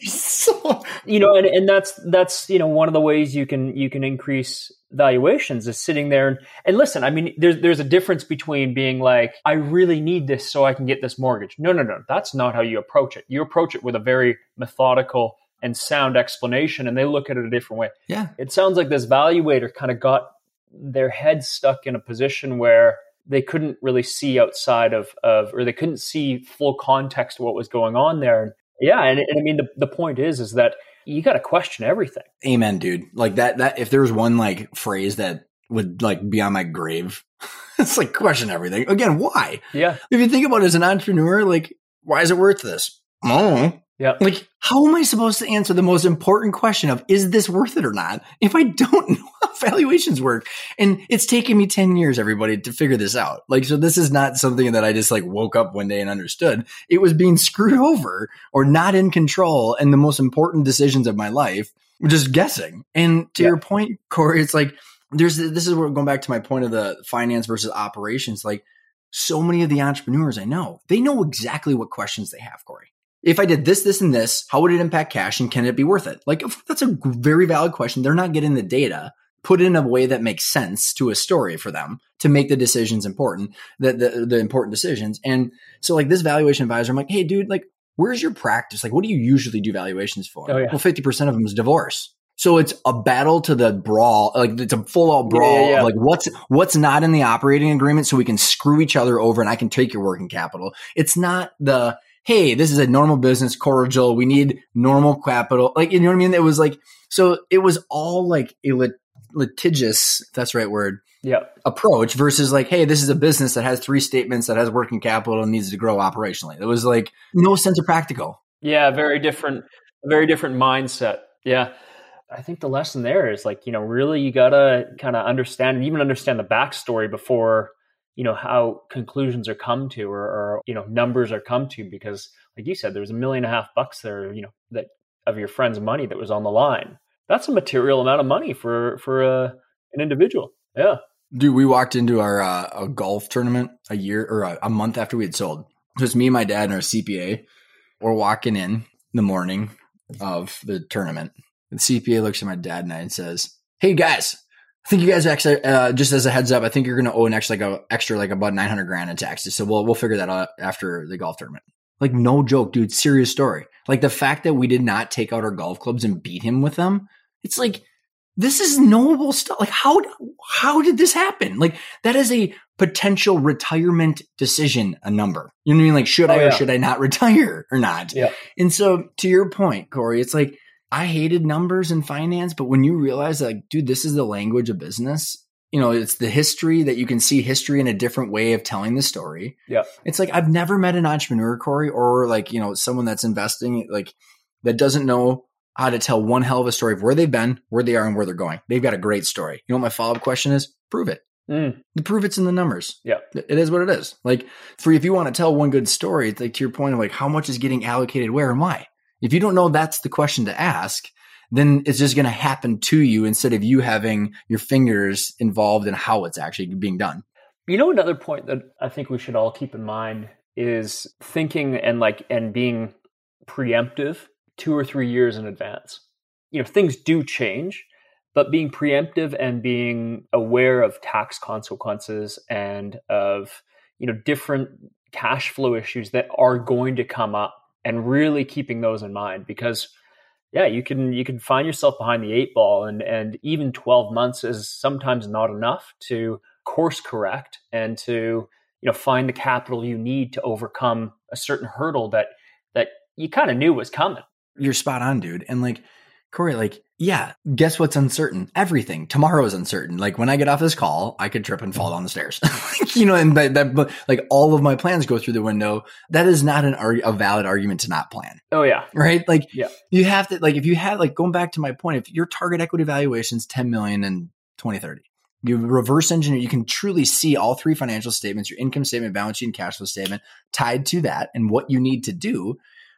So, you know, and that's, you know, one of the ways you can increase valuations is sitting there and listen, I mean, there's a difference between being like, I really need this so I can get this mortgage. No. That's not how you approach it. You approach it with a very methodical and sound explanation, and they look at it a different way. Yeah. It sounds like this valuator kind of got their head stuck in a position where they couldn't really see outside or they couldn't see full context of what was going on there. Yeah. And I mean, the point is that you got to question everything. Amen, dude. Like that, if there was one like phrase that would like be on my grave. It's like, question everything. Again, why? Yeah. If you think about it as an entrepreneur, like, why is it worth this? Oh, yeah. Like, how am I supposed to answer the most important question of, is this worth it or not? If I don't know how valuations work, and it's taken me 10 years, everybody, to figure this out. Like, so this is not something that I just like woke up one day and understood. It was being screwed over or not in control. And the most important decisions of my life were just guessing. And to your point, Corey, it's like, this is where I'm going back to my point of the finance versus operations. Like, so many of the entrepreneurs I know, they know exactly what questions they have, Corey. If I did this, this, and this, how would it impact cash, and can it be worth it? Like, that's a very valid question. They're not getting the data put in a way that makes sense to a story for them to make the decisions important, the important decisions. And so, like, this valuation advisor, I'm like, hey, dude, like, where's your practice? Like, what do you usually do valuations for? Oh, yeah. Well, 50% of them is divorce. So it's a battle to the brawl, like it's a full-out brawl of like what's not in the operating agreement so we can screw each other over and I can take your working capital. It's not the, hey, this is a normal business, cordial, we need normal capital. Like, you know what I mean? It was like, so it was all like a litigious, if that's the right word, approach versus like, hey, this is a business that has three statements, that has working capital and needs to grow operationally. It was like no sense of practical. Yeah, very different mindset. Yeah. I think the lesson there is like, you know, really you got to kind of understand the backstory before, you know, how conclusions are come to or, you know, numbers are come to, because like you said, there was $1.5 million there, you know, that of your friend's money that was on the line. That's a material amount of money for an individual. Yeah. Dude, we walked into our a golf tournament a month after we had sold. It was me, my dad, and our CPA. We're walking in the morning of the tournament. The CPA looks at my dad and I and says, hey, guys, I think you guys actually, just as a heads up, I think you're going to owe an extra about $900,000 in taxes. So we'll figure that out after the golf tournament. Like, no joke, dude, serious story. Like, the fact that we did not take out our golf clubs and beat him with them. It's like, this is knowable stuff. Like, how did this happen? Like, that is a potential retirement decision, a number. You know what I mean? Like, should I or should I not retire or not? Yeah. And so to your point, Corey, it's like, I hated numbers in finance, but when you realize that, like, dude, this is the language of business, you know, it's the history that you can see history in a different way of telling the story. Yeah. It's like, I've never met an entrepreneur, Corey, or like, you know, someone that's investing, like, that doesn't know how to tell one hell of a story of where they've been, where they are, and where they're going. They've got a great story. You know what my follow-up question is? Prove it. The proof it's in the numbers. Yeah. It is what it is. Like, for if you want to tell one good story, it's like to your point of like, how much is getting allocated where and why? If you don't know that's the question to ask, then it's just going to happen to you instead of you having your fingers involved in how it's actually being done. You know, another point that I think we should all keep in mind is thinking and being preemptive 2 or 3 years in advance. You know, things do change, but being preemptive and being aware of tax consequences and of, you know, different cash flow issues that are going to come up. And really keeping those in mind, because you can find yourself behind the 8 ball, and even 12 months is sometimes not enough to course correct and to, you know, find the capital you need to overcome a certain hurdle that you kind of knew was coming. You're spot on, dude. And like, Corey, like, yeah, guess what's uncertain? Everything. Tomorrow is uncertain. Like, when I get off this call, I could trip and fall down the stairs. Like, you know, and that, like, all of my plans go through the window. That is not a valid argument to not plan. Oh, yeah. Right? Like, you have to, like, if you had, like, going back to my point, if your target equity valuation is $10 million in 2030, you reverse engineer, you can truly see all 3 financial statements, your income statement, balance sheet, and cash flow statement tied to that and what you need to do.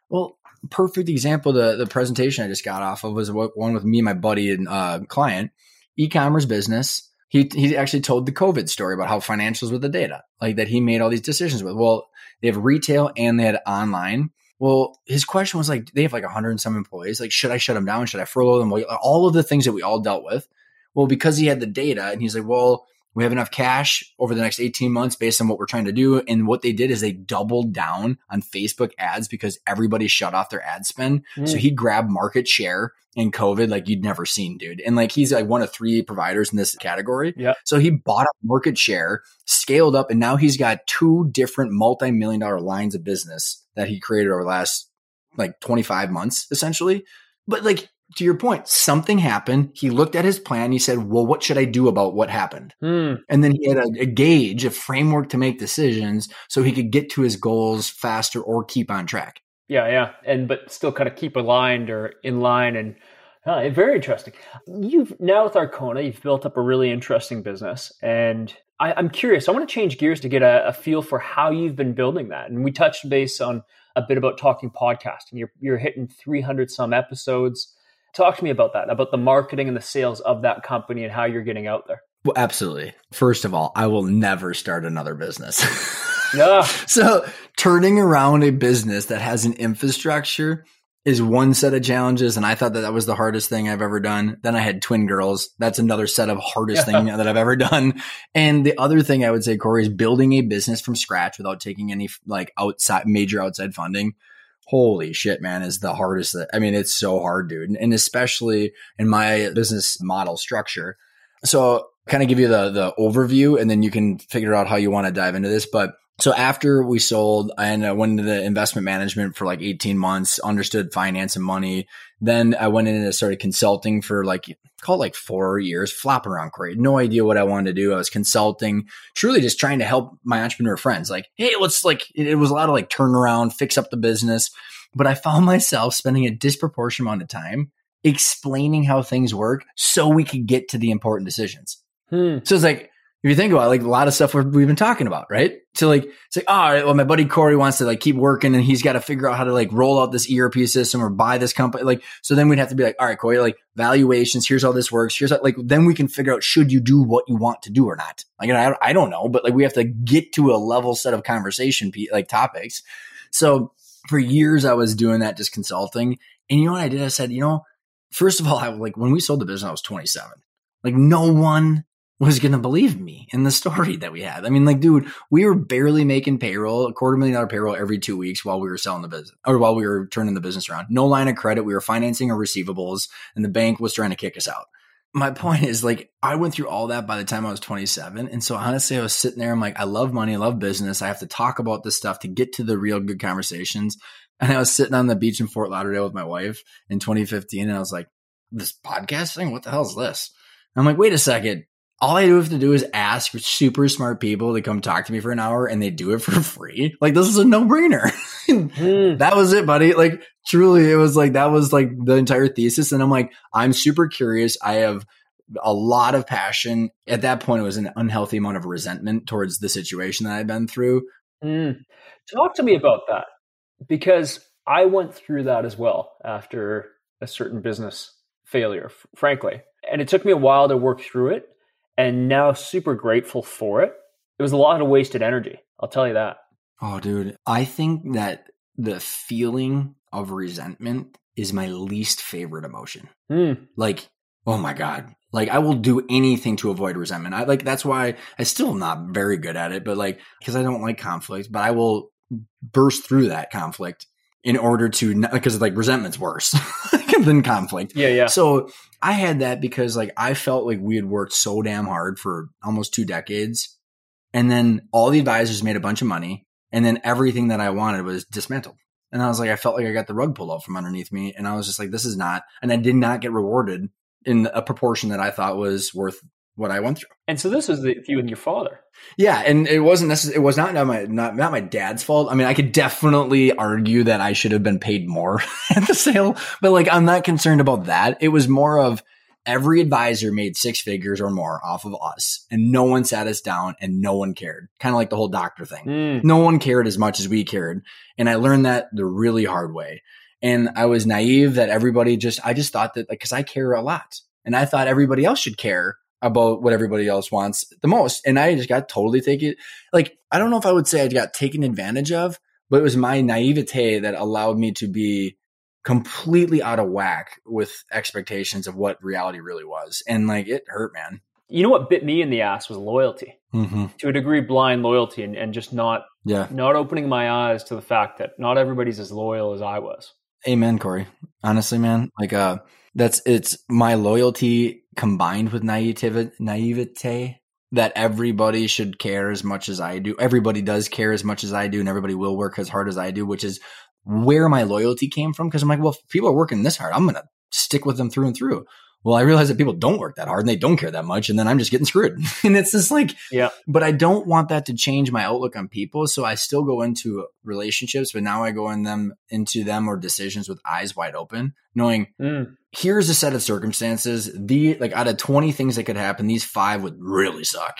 Well, perfect example, the presentation I just got off of was one with me and my buddy and client, e-commerce business. He actually told the COVID story about how financials with the data, like that he made all these decisions with. Well, they have retail and they had online. Well, his question was like, they have like 100 and some employees. Like, should I shut them down? Should I furlough them? All of the things that we all dealt with. Well, because he had the data and he's like, well, we have enough cash over the next 18 months based on what we're trying to do. And what they did is they doubled down on Facebook ads because everybody shut off their ad spend. So he grabbed market share in COVID like you'd never seen, dude. And like, he's like one of 3 providers in this category. Yeah. So he bought up market share, scaled up, and now he's got 2 different multi-million-dollar lines of business that he created over the last like 25 months, essentially. But like, to your point, something happened. He looked at his plan. He said, well, what should I do about what happened? And then he had a gauge, a framework to make decisions so he could get to his goals faster or keep on track. Yeah. But still kind of keep aligned or in line. And very interesting. You've now with Arkona, you've built up a really interesting business. And I'm curious, I want to change gears to get a feel for how you've been building that. And we touched base on a bit about talking podcasting. You're hitting 300 some episodes. Talk to me about that, about the marketing and the sales of that company and how you're getting out there. Well, absolutely. First of all, I will never start another business. Yeah. So turning around a business that has an infrastructure is one set of challenges. And I thought that was the hardest thing I've ever done. Then I had twin girls. That's another set of hardest thing that I've ever done. And the other thing I would say, Corey, is building a business from scratch without taking any outside funding. Holy shit, man, is the hardest. It's so hard, dude. And especially in my business model structure. So kind of give you the overview, and then you can figure out how you want to dive into this. But so after we sold, I went into the investment management for like 18 months, understood finance and money. Then I went in and started consulting for like 4 years, flopping around, Corey. No idea what I wanted to do. I was consulting, truly just trying to help my entrepreneur friends. Like, hey, it was a lot of like turnaround, fix up the business. But I found myself spending a disproportionate amount of time explaining how things work so we could get to the important decisions. So it's like, if you think about it, like a lot of stuff we've been talking about, right? So like, it's like, all right, well, my buddy Corey wants to like keep working and he's got to figure out how to like roll out this ERP system or buy this company. Like, so then we'd have to be like, all right, Corey, like valuations, here's how this works. Here's how, like, then we can figure out, should you do what you want to do or not? Like, you know, I don't know, but like we have to get to a level set of conversation, like topics. So for years I was doing that, just consulting. And you know what I did? I said, you know, first of all, when we sold the business, I was 27. Like no one was going to believe me in the story that we had. I mean, like, dude, we were barely making payroll, $250,000 payroll every 2 weeks while we were selling the business or while we were turning the business around. No line of credit. We were financing our receivables and the bank was trying to kick us out. My point is like, I went through all that by the time I was 27. And so honestly, I was sitting there. I'm like, I love money. I love business. I have to talk about this stuff to get to the real good conversations. And I was sitting on the beach in Fort Lauderdale with my wife in 2015. And I was like, this podcast thing, what the hell is this? And I'm like, wait a second. All I have to do is ask super smart people to come talk to me for an hour and they do it for free. Like, this is a no-brainer. That was it, buddy. Like, truly, it was like, that was like the entire thesis. And I'm like, I'm super curious. I have a lot of passion. At that point, it was an unhealthy amount of resentment towards the situation that I'd been through. Talk to me about that, because I went through that as well after a certain business failure, frankly. And it took me a while to work through it. And now super grateful for it. It was a lot of wasted energy. I'll tell you that. Oh, dude. I think that the feeling of resentment is my least favorite emotion. Like, oh my God. Like, I will do anything to avoid resentment. That's why I still am not very good at it, but like, because I don't like conflict, but I will burst through that conflict in order to, because like resentment's worse than conflict. Yeah. So I had that because like I felt like we had worked so damn hard for almost 2 decades, and then all the advisors made a bunch of money, and then everything that I wanted was dismantled. And I was like, I felt like I got the rug pulled out from underneath me, and I was just like, this is not. And I did not get rewarded in a proportion that I thought was worth what I went through. And so this was you and your father. Yeah. And it wasn't necessarily, it was not my dad's fault. I mean, I could definitely argue that I should have been paid more at the sale, but like, I'm not concerned about that. It was more of every advisor made 6 figures or more off of us, and no one sat us down and no one cared. Kind of like the whole doctor thing. No one cared as much as we cared. And I learned that the really hard way. And I was naive that I just thought that like, cause I care a lot and I thought everybody else should care about what everybody else wants the most. And I just got totally taken. Like, I don't know if I would say I got taken advantage of, but it was my naivete that allowed me to be completely out of whack with expectations of what reality really was. And like, it hurt, man. You know what bit me in the ass was loyalty, to a degree, blind loyalty, and just not opening my eyes to the fact that not everybody's as loyal as I was. Amen, Corey. Honestly, man, like, it's my loyalty combined with naivete that everybody should care as much as I do. Everybody does care as much as I do, and everybody will work as hard as I do, which is where my loyalty came from. Because I'm like, well, if people are working this hard, I'm going to stick with them through and through. Well, I realize that people don't work that hard and they don't care that much. And then I'm just getting screwed. And it's just like, yeah, but I don't want that to change my outlook on people. So I still go into relationships, but now I go in them into them or decisions with eyes wide open, knowing here's a set of circumstances. Like out of 20 things that could happen, these 5 would really suck,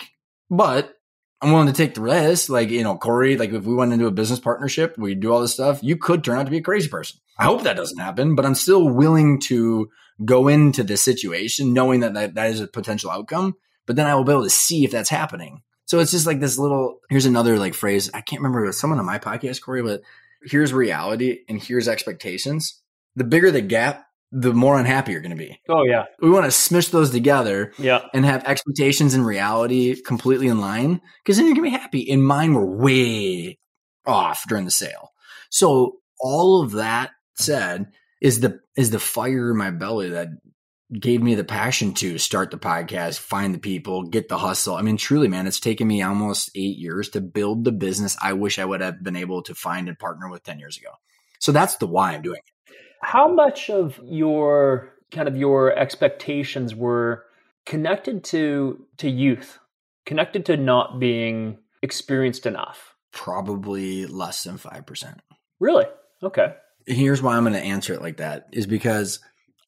but I'm willing to take the risk. Like, you know, Corey, like if we went into a business partnership, we do all this stuff, you could turn out to be a crazy person. I hope that doesn't happen, but I'm still willing to go into the situation knowing that that is a potential outcome, but then I will be able to see if that's happening. So it's just like this little, here's another like phrase. I can't remember someone on my podcast, Corey, but here's reality and here's expectations. The bigger the gap, the more unhappy you're going to be. Oh yeah. We want to smush those together and have expectations and reality completely in line, because then you're going to be happy. And mine were way off during the sale. So all of that said is the fire in my belly that gave me the passion to start the podcast, find the people, get the hustle. I mean, truly, man, it's taken me almost 8 years to build the business I wish I would have been able to find and partner with 10 years ago. So that's the why I'm doing it. How much of your kind of your expectations were connected to youth, connected to not being experienced enough? Probably less than 5%. Really? Okay. Here's why I'm going to answer it like that, is because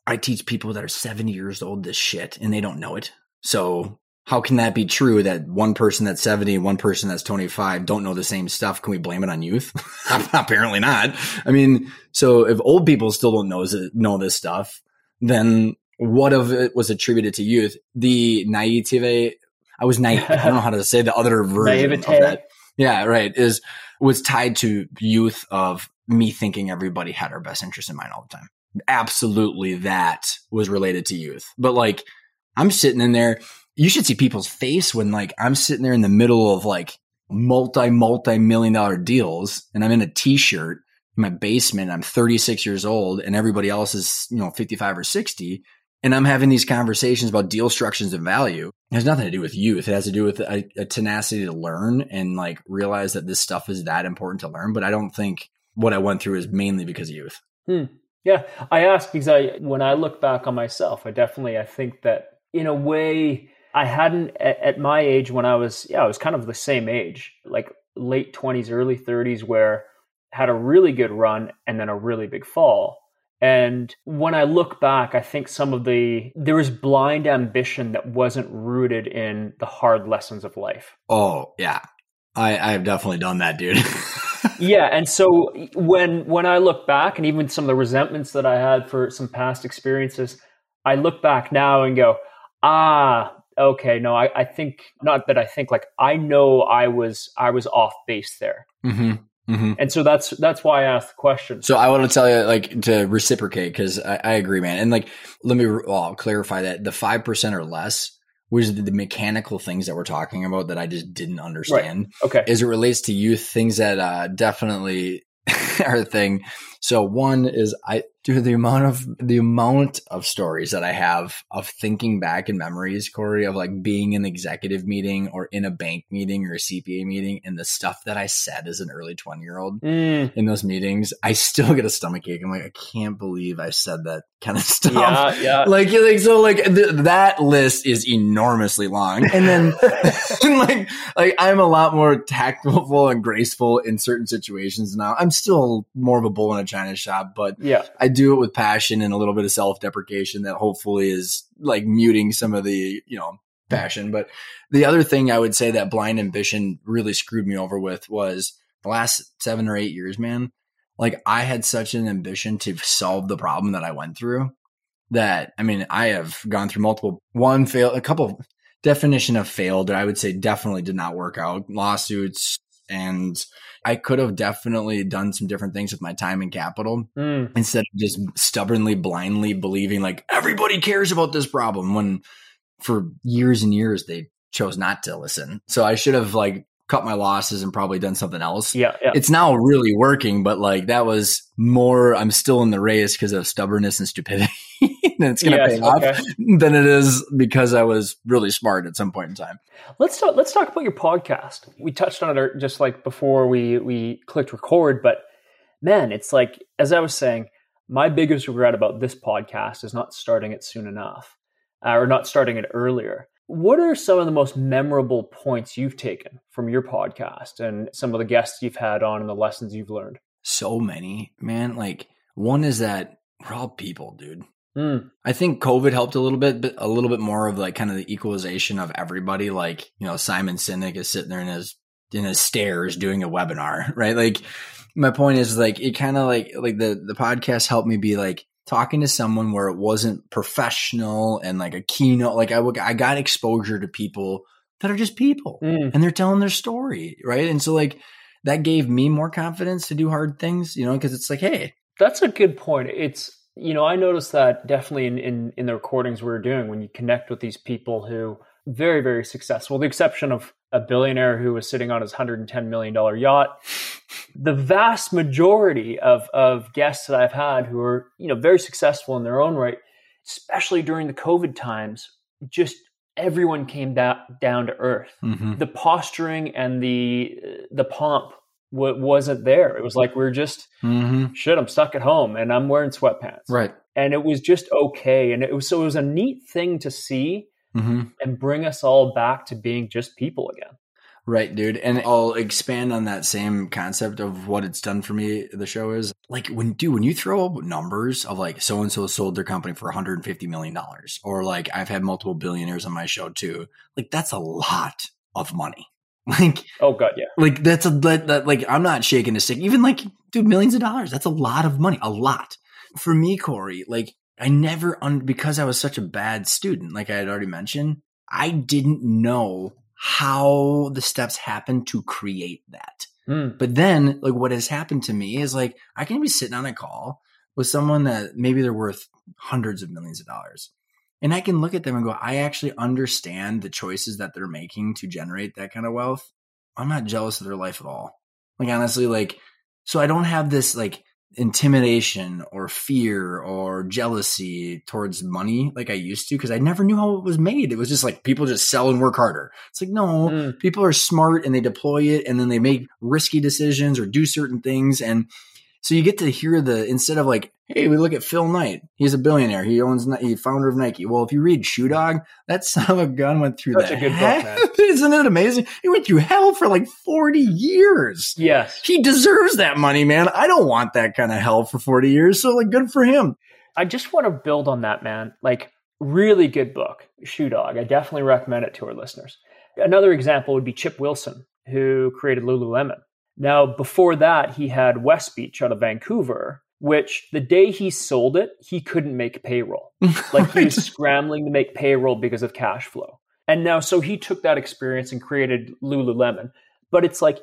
I teach people that are 70 years old this shit and they don't know it. So how can that be true that one person that's 70 and one person that's 25 don't know the same stuff? Can we blame it on youth? Apparently not. I mean, so if old people still don't know this stuff, then what of it was attributed to youth? The naivete, I was naive. I don't know how to say the other version naivete. Of that. Yeah, right. Was tied to youth of me thinking everybody had our best interest in mind all the time. Absolutely. That was related to youth. But like, I'm sitting in there. You should see people's face when like I'm sitting there in the middle of like multi-million dollar deals and I'm in a t-shirt in my basement. And I'm 36 years old and everybody else is, 55 or 60. And I'm having these conversations about deal structures and value. It has nothing to do with youth. It has to do with a tenacity to learn and like realize that this stuff is that important to learn. But I don't think what I went through is mainly because of youth. Yeah. I ask because when I look back on myself, I think that in a way I hadn't at my age when I was kind of the same age, like late 20s, early 30s, where I had a really good run and then a really big fall. And when I look back, I think there was blind ambition that wasn't rooted in the hard lessons of life. Oh yeah. I've definitely done that, dude. Yeah. And so when I look back, and even some of the resentments that I had for some past experiences, I look back now and go, okay, no, I think not that I think like, I know I was off base there. Mm-hmm. And so that's why I asked the question. So I want to tell you like to reciprocate, because I agree, man. And like, let me I'll clarify that the 5% or less was the mechanical things that we're talking about that I just didn't understand. Right. Okay. As it relates to youth, things that definitely are a thing. So one is the amount of stories that I have of thinking back in memories, Corey, of like being in an executive meeting or in a bank meeting or a CPA meeting, and the stuff that I said as an early 20-year-old in those meetings, I still get a stomachache. I'm like, I can't believe I said that kind of stuff. Yeah. That list is enormously long. And then and I'm a lot more tactful and graceful in certain situations now. I'm still more of a bull in a china shop, but yeah, I do it with passion and a little bit of self-deprecation that hopefully is like muting some of the, passion. But the other thing I would say that blind ambition really screwed me over with was the last 7 or 8 years, man. Like I had such an ambition to solve the problem that I went through that, I mean, I have gone through a couple definition of failed that I would say definitely did not work out, lawsuits. And I could have definitely done some different things with my time and capital instead of just stubbornly, blindly believing like everybody cares about this problem when for years and years they chose not to listen. So I should have like cut my losses and probably done something else. Yeah. It's now really working, but like that was more, I'm still in the race because of stubbornness and stupidity. And it's going to pay off than it is because I was really smart at some point in time. Let's talk about your podcast. We touched on it just like before we clicked record, but man, it's like, as I was saying, my biggest regret about this podcast is not starting it soon enough, or not starting it earlier. What are some of the most memorable points you've taken from your podcast and some of the guests you've had on and the lessons you've learned? So many, man. Like, one is that we're all people, dude. I think COVID helped a little bit, but a little bit more of like kind of the equalization of everybody. Like, you know, Simon Sinek is sitting there in his stairs doing a webinar, right? Like, my point is like, it kind of like the podcast helped me be like talking to someone where it wasn't professional and like a keynote. Like I got exposure to people that are just people and they're telling their story, right? And so like that gave me more confidence to do hard things, you know, because it's like, hey. That's a good point. It's, you know, I noticed that definitely in the recordings we were doing when you connect with these people who very, very successful, the exception of a billionaire who was sitting on his $110 million yacht. The vast majority of guests that I've had who are, you know, very successful in their own right, especially during the COVID times, just everyone came down to earth. Mm-hmm. The posturing and the pomp wasn't there. It was like, we're just, shit, I'm stuck at home and I'm wearing sweatpants. Right. And it was just okay. And it was a neat thing to see. Mm-hmm. And bring us all back to being just people again. Right, dude. And I'll expand on that same concept of what it's done for me. The show is like when you throw up numbers of like so-and-so sold their company for $150 million, or like I've had multiple billionaires on my show too. Like that's a lot of money. Like, oh God, yeah. Like that's like, I'm not shaking a stick. Even like, dude, millions of dollars. That's a lot of money, a lot. For me, Corey, like, I never, because I was such a bad student, like I had already mentioned, I didn't know how the steps happened to create that. But then like what has happened to me is like, I can be sitting on a call with someone that maybe they're worth hundreds of millions of dollars. And I can look at them and go, I actually understand the choices that they're making to generate that kind of wealth. I'm not jealous of their life at all. Like, honestly, like, so I don't have this like intimidation or fear or jealousy towards money like I used to, because I never knew how it was made. It was just like people just sell and work harder. It's like, no, people are smart and they deploy it and then they make risky decisions or do certain things. And so you get to hear instead of like, hey, we look at Phil Knight. He's a billionaire. He's founder of Nike. Well, if you read Shoe Dog, that son of a gun went through that. That's a good book, man. Isn't it amazing? He went through hell for like 40 years. Yes. He deserves that money, man. I don't want that kind of hell for 40 years. So like, good for him. I just want to build on that, man. Like, really good book, Shoe Dog. I definitely recommend it to our listeners. Another example would be Chip Wilson, who created Lululemon. Now, before that, he had West Beach out of Vancouver, which the day he sold it, he couldn't make payroll. Like he was scrambling to make payroll because of cash flow. And now, so he took that experience and created Lululemon. But it's like,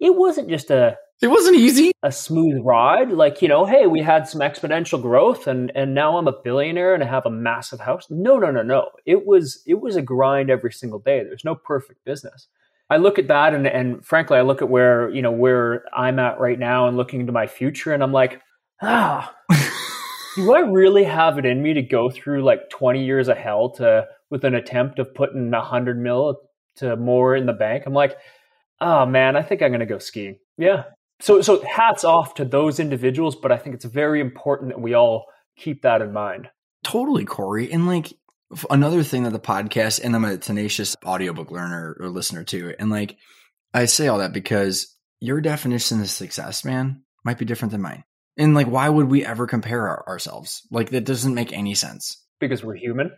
it wasn't just it wasn't easy, a smooth ride. Like, you know, hey, we had some exponential growth and now I'm a billionaire and I have a massive house. No. It was a grind every single day. There's no perfect business. I look at that and frankly, I look at where, you know, where I'm at right now and looking into my future and I'm like, do I really have it in me to go through like 20 years of hell with an attempt of putting $100 million to more in the bank? I'm like, oh man, I think I'm going to go skiing. Yeah. So hats off to those individuals, but I think it's very important that we all keep that in mind. Totally, Corey. And like another thing that the podcast, and I'm a tenacious audiobook learner or listener too. And like, I say all that because your definition of success, man, might be different than mine. And like, why would we ever compare ourselves? Like, that doesn't make any sense. Because we're human.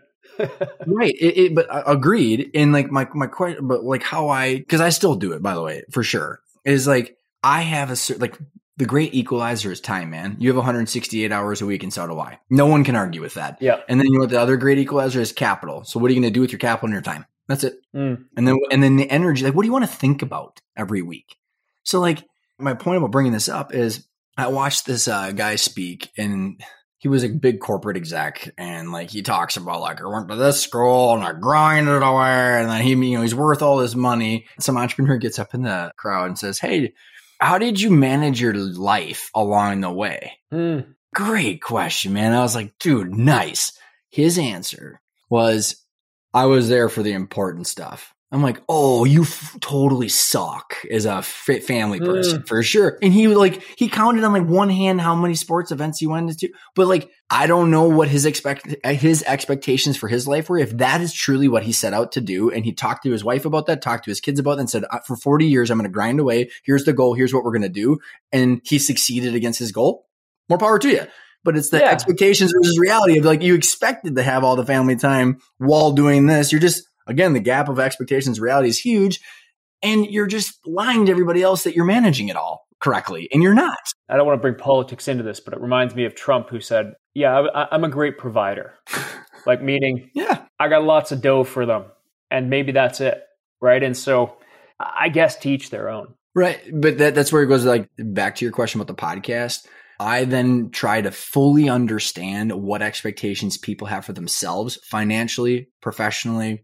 Right. But agreed. And like my question, but like because I still do it, by the way, for sure, is like, I have the great equalizer is time, man. You have 168 hours a week and so do I. No one can argue with that. Yeah. And then you know what the other great equalizer is? Capital. So what are you going to do with your capital and your time? That's it. And then the energy, like what do you want to think about every week? So like my point about bringing this up is, I watched this guy speak and he was a big corporate exec and like he talks about like, I went to this school and I grinded away and then he, you know, he's worth all this money. Some entrepreneur gets up in the crowd and says, hey, how did you manage your life along the way? Great question, man. I was like, dude, nice. His answer was, I was there for the important stuff. I'm like, oh, you totally suck as a family person for sure. And he counted on one hand how many sports events he went to. But I don't know what his expectations for his life were. If that is truly what he set out to do, and he talked to his wife about that, talked to his kids about that, and said, for 40 years, I'm going to grind away. Here's the goal. Here's what we're going to do. And he succeeded against his goal. More power to you. But it's the expectations versus reality of you expected to have all the family time while doing this. You're just, again, the gap of expectations, reality is huge. And you're just lying to everybody else that you're managing it all correctly. And you're not. I don't want to bring politics into this, but it reminds me of Trump, who said, I'm a great provider. Meaning, I got lots of dough for them. And maybe that's it. Right. And so I guess to each their own. Right. But that's where it goes back to your question about the podcast. I then try to fully understand what expectations people have for themselves financially, professionally,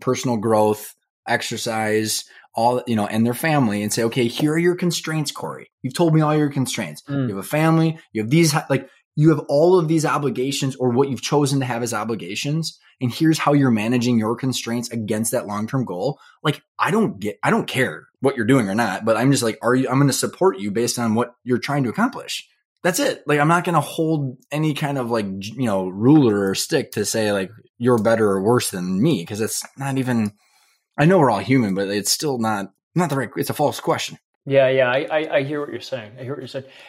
personal growth, exercise, all, and their family, and say, okay, here are your constraints, Corey. You've told me all your constraints. You have a family, you have these, you have all of these obligations, or what you've chosen to have as obligations. And here's how you're managing your constraints against that long-term goal. I don't care what you're doing or not, but I'm just I'm going to support you based on what you're trying to accomplish. That's it. I'm not going to hold any kind of ruler or stick to say you're better or worse than me. Cause it's not even, I know we're all human, but it's still not the right, it's a false question. Yeah. Yeah. I hear what you're saying.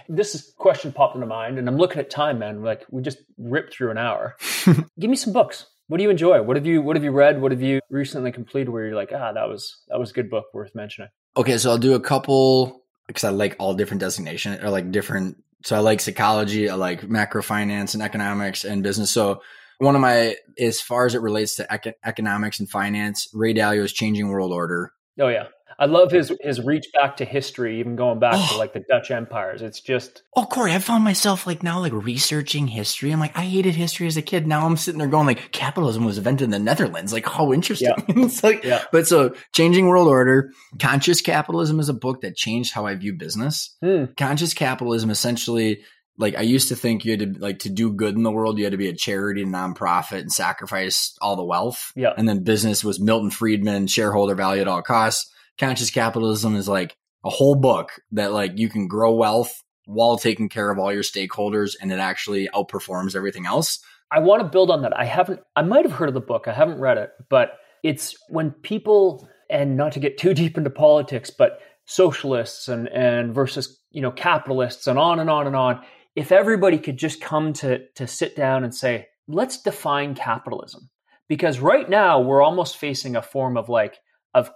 This is question popped into mind, and I'm looking at time, man. We just ripped through an hour. Give me some books. What do you enjoy? What have you read? What have you recently completed where you're that was a good book worth mentioning? Okay. So I'll do a couple, cause I like all different designation or different. So I like psychology, I like macro finance and economics and business. So one of my, as far as it relates to economics and finance, Ray Dalio's Changing World Order. Oh yeah. I love his reach back to history, even going back to the Dutch empires. It's just. Oh, Corey, I found myself now researching history. I'm I hated history as a kid. Now I'm sitting there going capitalism was invented in the Netherlands. How interesting. Yeah. But so Changing World Order, Conscious Capitalism is a book that changed how I view business. Conscious Capitalism essentially, I used to think you had to to do good in the world, you had to be a charity, nonprofit, and sacrifice all the wealth. Yeah. And then business was Milton Friedman, shareholder value at all costs. Conscious Capitalism is a whole book that you can grow wealth while taking care of all your stakeholders, and it actually outperforms everything else. I want to build on that. I might have heard of the book. I haven't read it, but it's when people, and not to get too deep into politics, but socialists and versus, capitalists and on and on and on. If everybody could just come to sit down and say, let's define capitalism, because right now we're almost facing a form of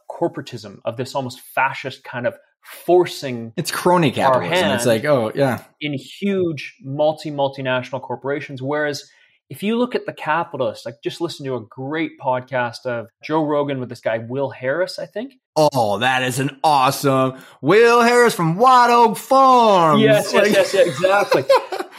corporatism, of this almost fascist kind of forcing. It's crony capitalism. It's in huge multinational corporations. Whereas if you look at the capitalists, just listen to a great podcast of Joe Rogan with this guy, Will Harris, I think. Oh, that is an awesome Will Harris from White Oak Farms. Yes, exactly.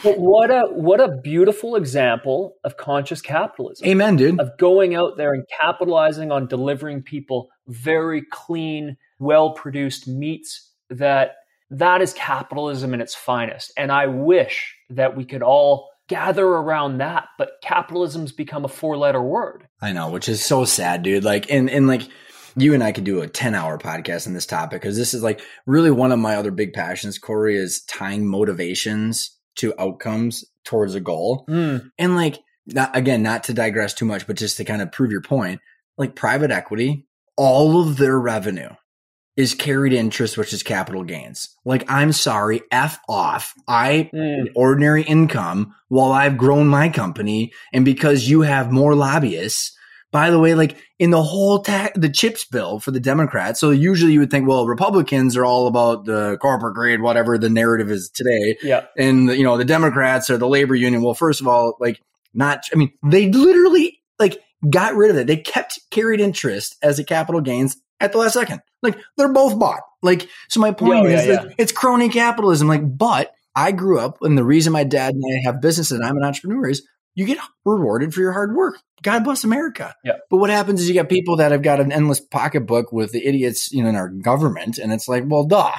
But what a beautiful example of conscious capitalism. Amen, dude. Of going out there and capitalizing on delivering people very clean, well-produced meats. That is capitalism in its finest. And I wish that we could all gather around that, but capitalism's become a four-letter word. I know, which is so sad, dude. You and I could do a 10-hour podcast on this topic, because this is really one of my other big passions, Corey, is tying motivations to outcomes towards a goal. And not to digress too much, but just to kind of prove your point, private equity, all of their revenue is carried interest, which is capital gains. I'm sorry, F off. I ordinary income while I've grown my company. And because you have more lobbyists, by the way, in the whole the CHIPS bill for the Democrats. So usually you would think, well, Republicans are all about the corporate greed, whatever the narrative is today. Yeah. And the Democrats are the labor union. Well, first of all, they literally got rid of it. They kept carried interest as a capital gains at the last second. They're both bought. So my point is it's crony capitalism. But I grew up, and the reason my dad and I have business and I'm an entrepreneur is you get rewarded for your hard work. God bless America. Yeah. But what happens is you got people that have got an endless pocketbook with the idiots, in our government. And it's well, duh.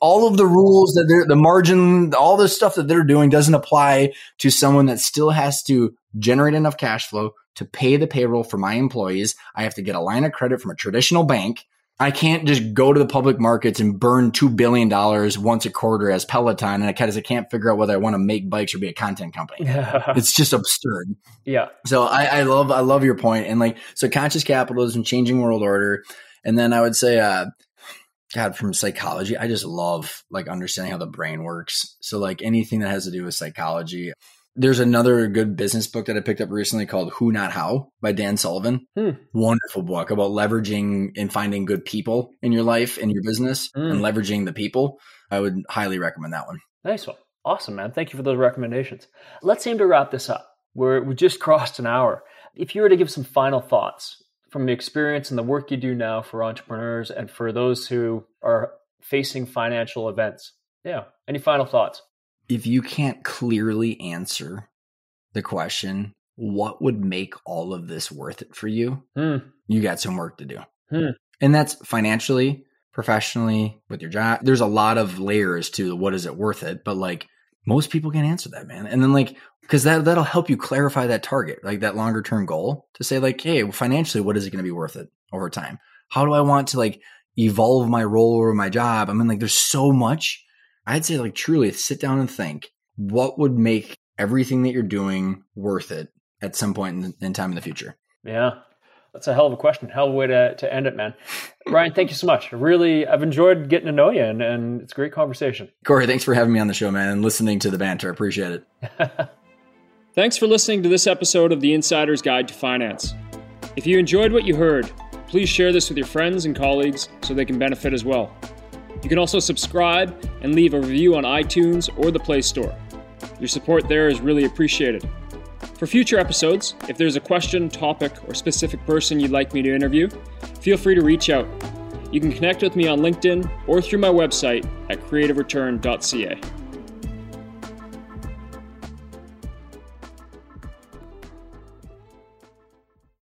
All of the rules that the margin, all this stuff that they're doing doesn't apply to someone that still has to generate enough cash flow to pay the payroll for my employees. I have to get a line of credit from a traditional bank. I can't just go to the public markets and burn $2 billion once a quarter as Peloton. And I can't figure out whether I want to make bikes or be a content company. It's just absurd. Yeah. So I love your point. And so conscious capitalism, changing world order. And then I would say, from psychology, I just love understanding how the brain works. So anything that has to do with psychology. There's another good business book that I picked up recently called Who Not How by Dan Sullivan. Wonderful book about leveraging and finding good people in your life, in your business, and leveraging the people. I would highly recommend that one. Nice one. Awesome, man. Thank you for those recommendations. Let's aim to wrap this up. We just crossed an hour. If you were to give some final thoughts from the experience and the work you do now for entrepreneurs and for those who are facing financial events. Yeah. Any final thoughts? If you can't clearly answer the question, what would make all of this worth it for you? You got some work to do. And that's financially, professionally, with your job. There's a lot of layers to what is it worth it, but most people can't answer that, man. And then because that'll help you clarify that target, that longer term goal to say hey, financially, what is it going to be worth it over time? How do I want to evolve my role or my job? I mean, there's so much. I'd say truly sit down and think what would make everything that you're doing worth it at some point in time in the future. Yeah. That's a hell of a question. Hell of a way to end it, man. Ryan, thank you so much. I've enjoyed getting to know you and it's a great conversation. Corey, thanks for having me on the show, man, and listening to the banter. I appreciate it. Thanks for listening to this episode of The Insider's Guide to Finance. If you enjoyed what you heard, please share this with your friends and colleagues so they can benefit as well. You can also subscribe and leave a review on iTunes or the Play Store. Your support there is really appreciated. For future episodes, if there's a question, topic, or specific person you'd like me to interview, feel free to reach out. You can connect with me on LinkedIn or through my website at CreativeReturn.ca.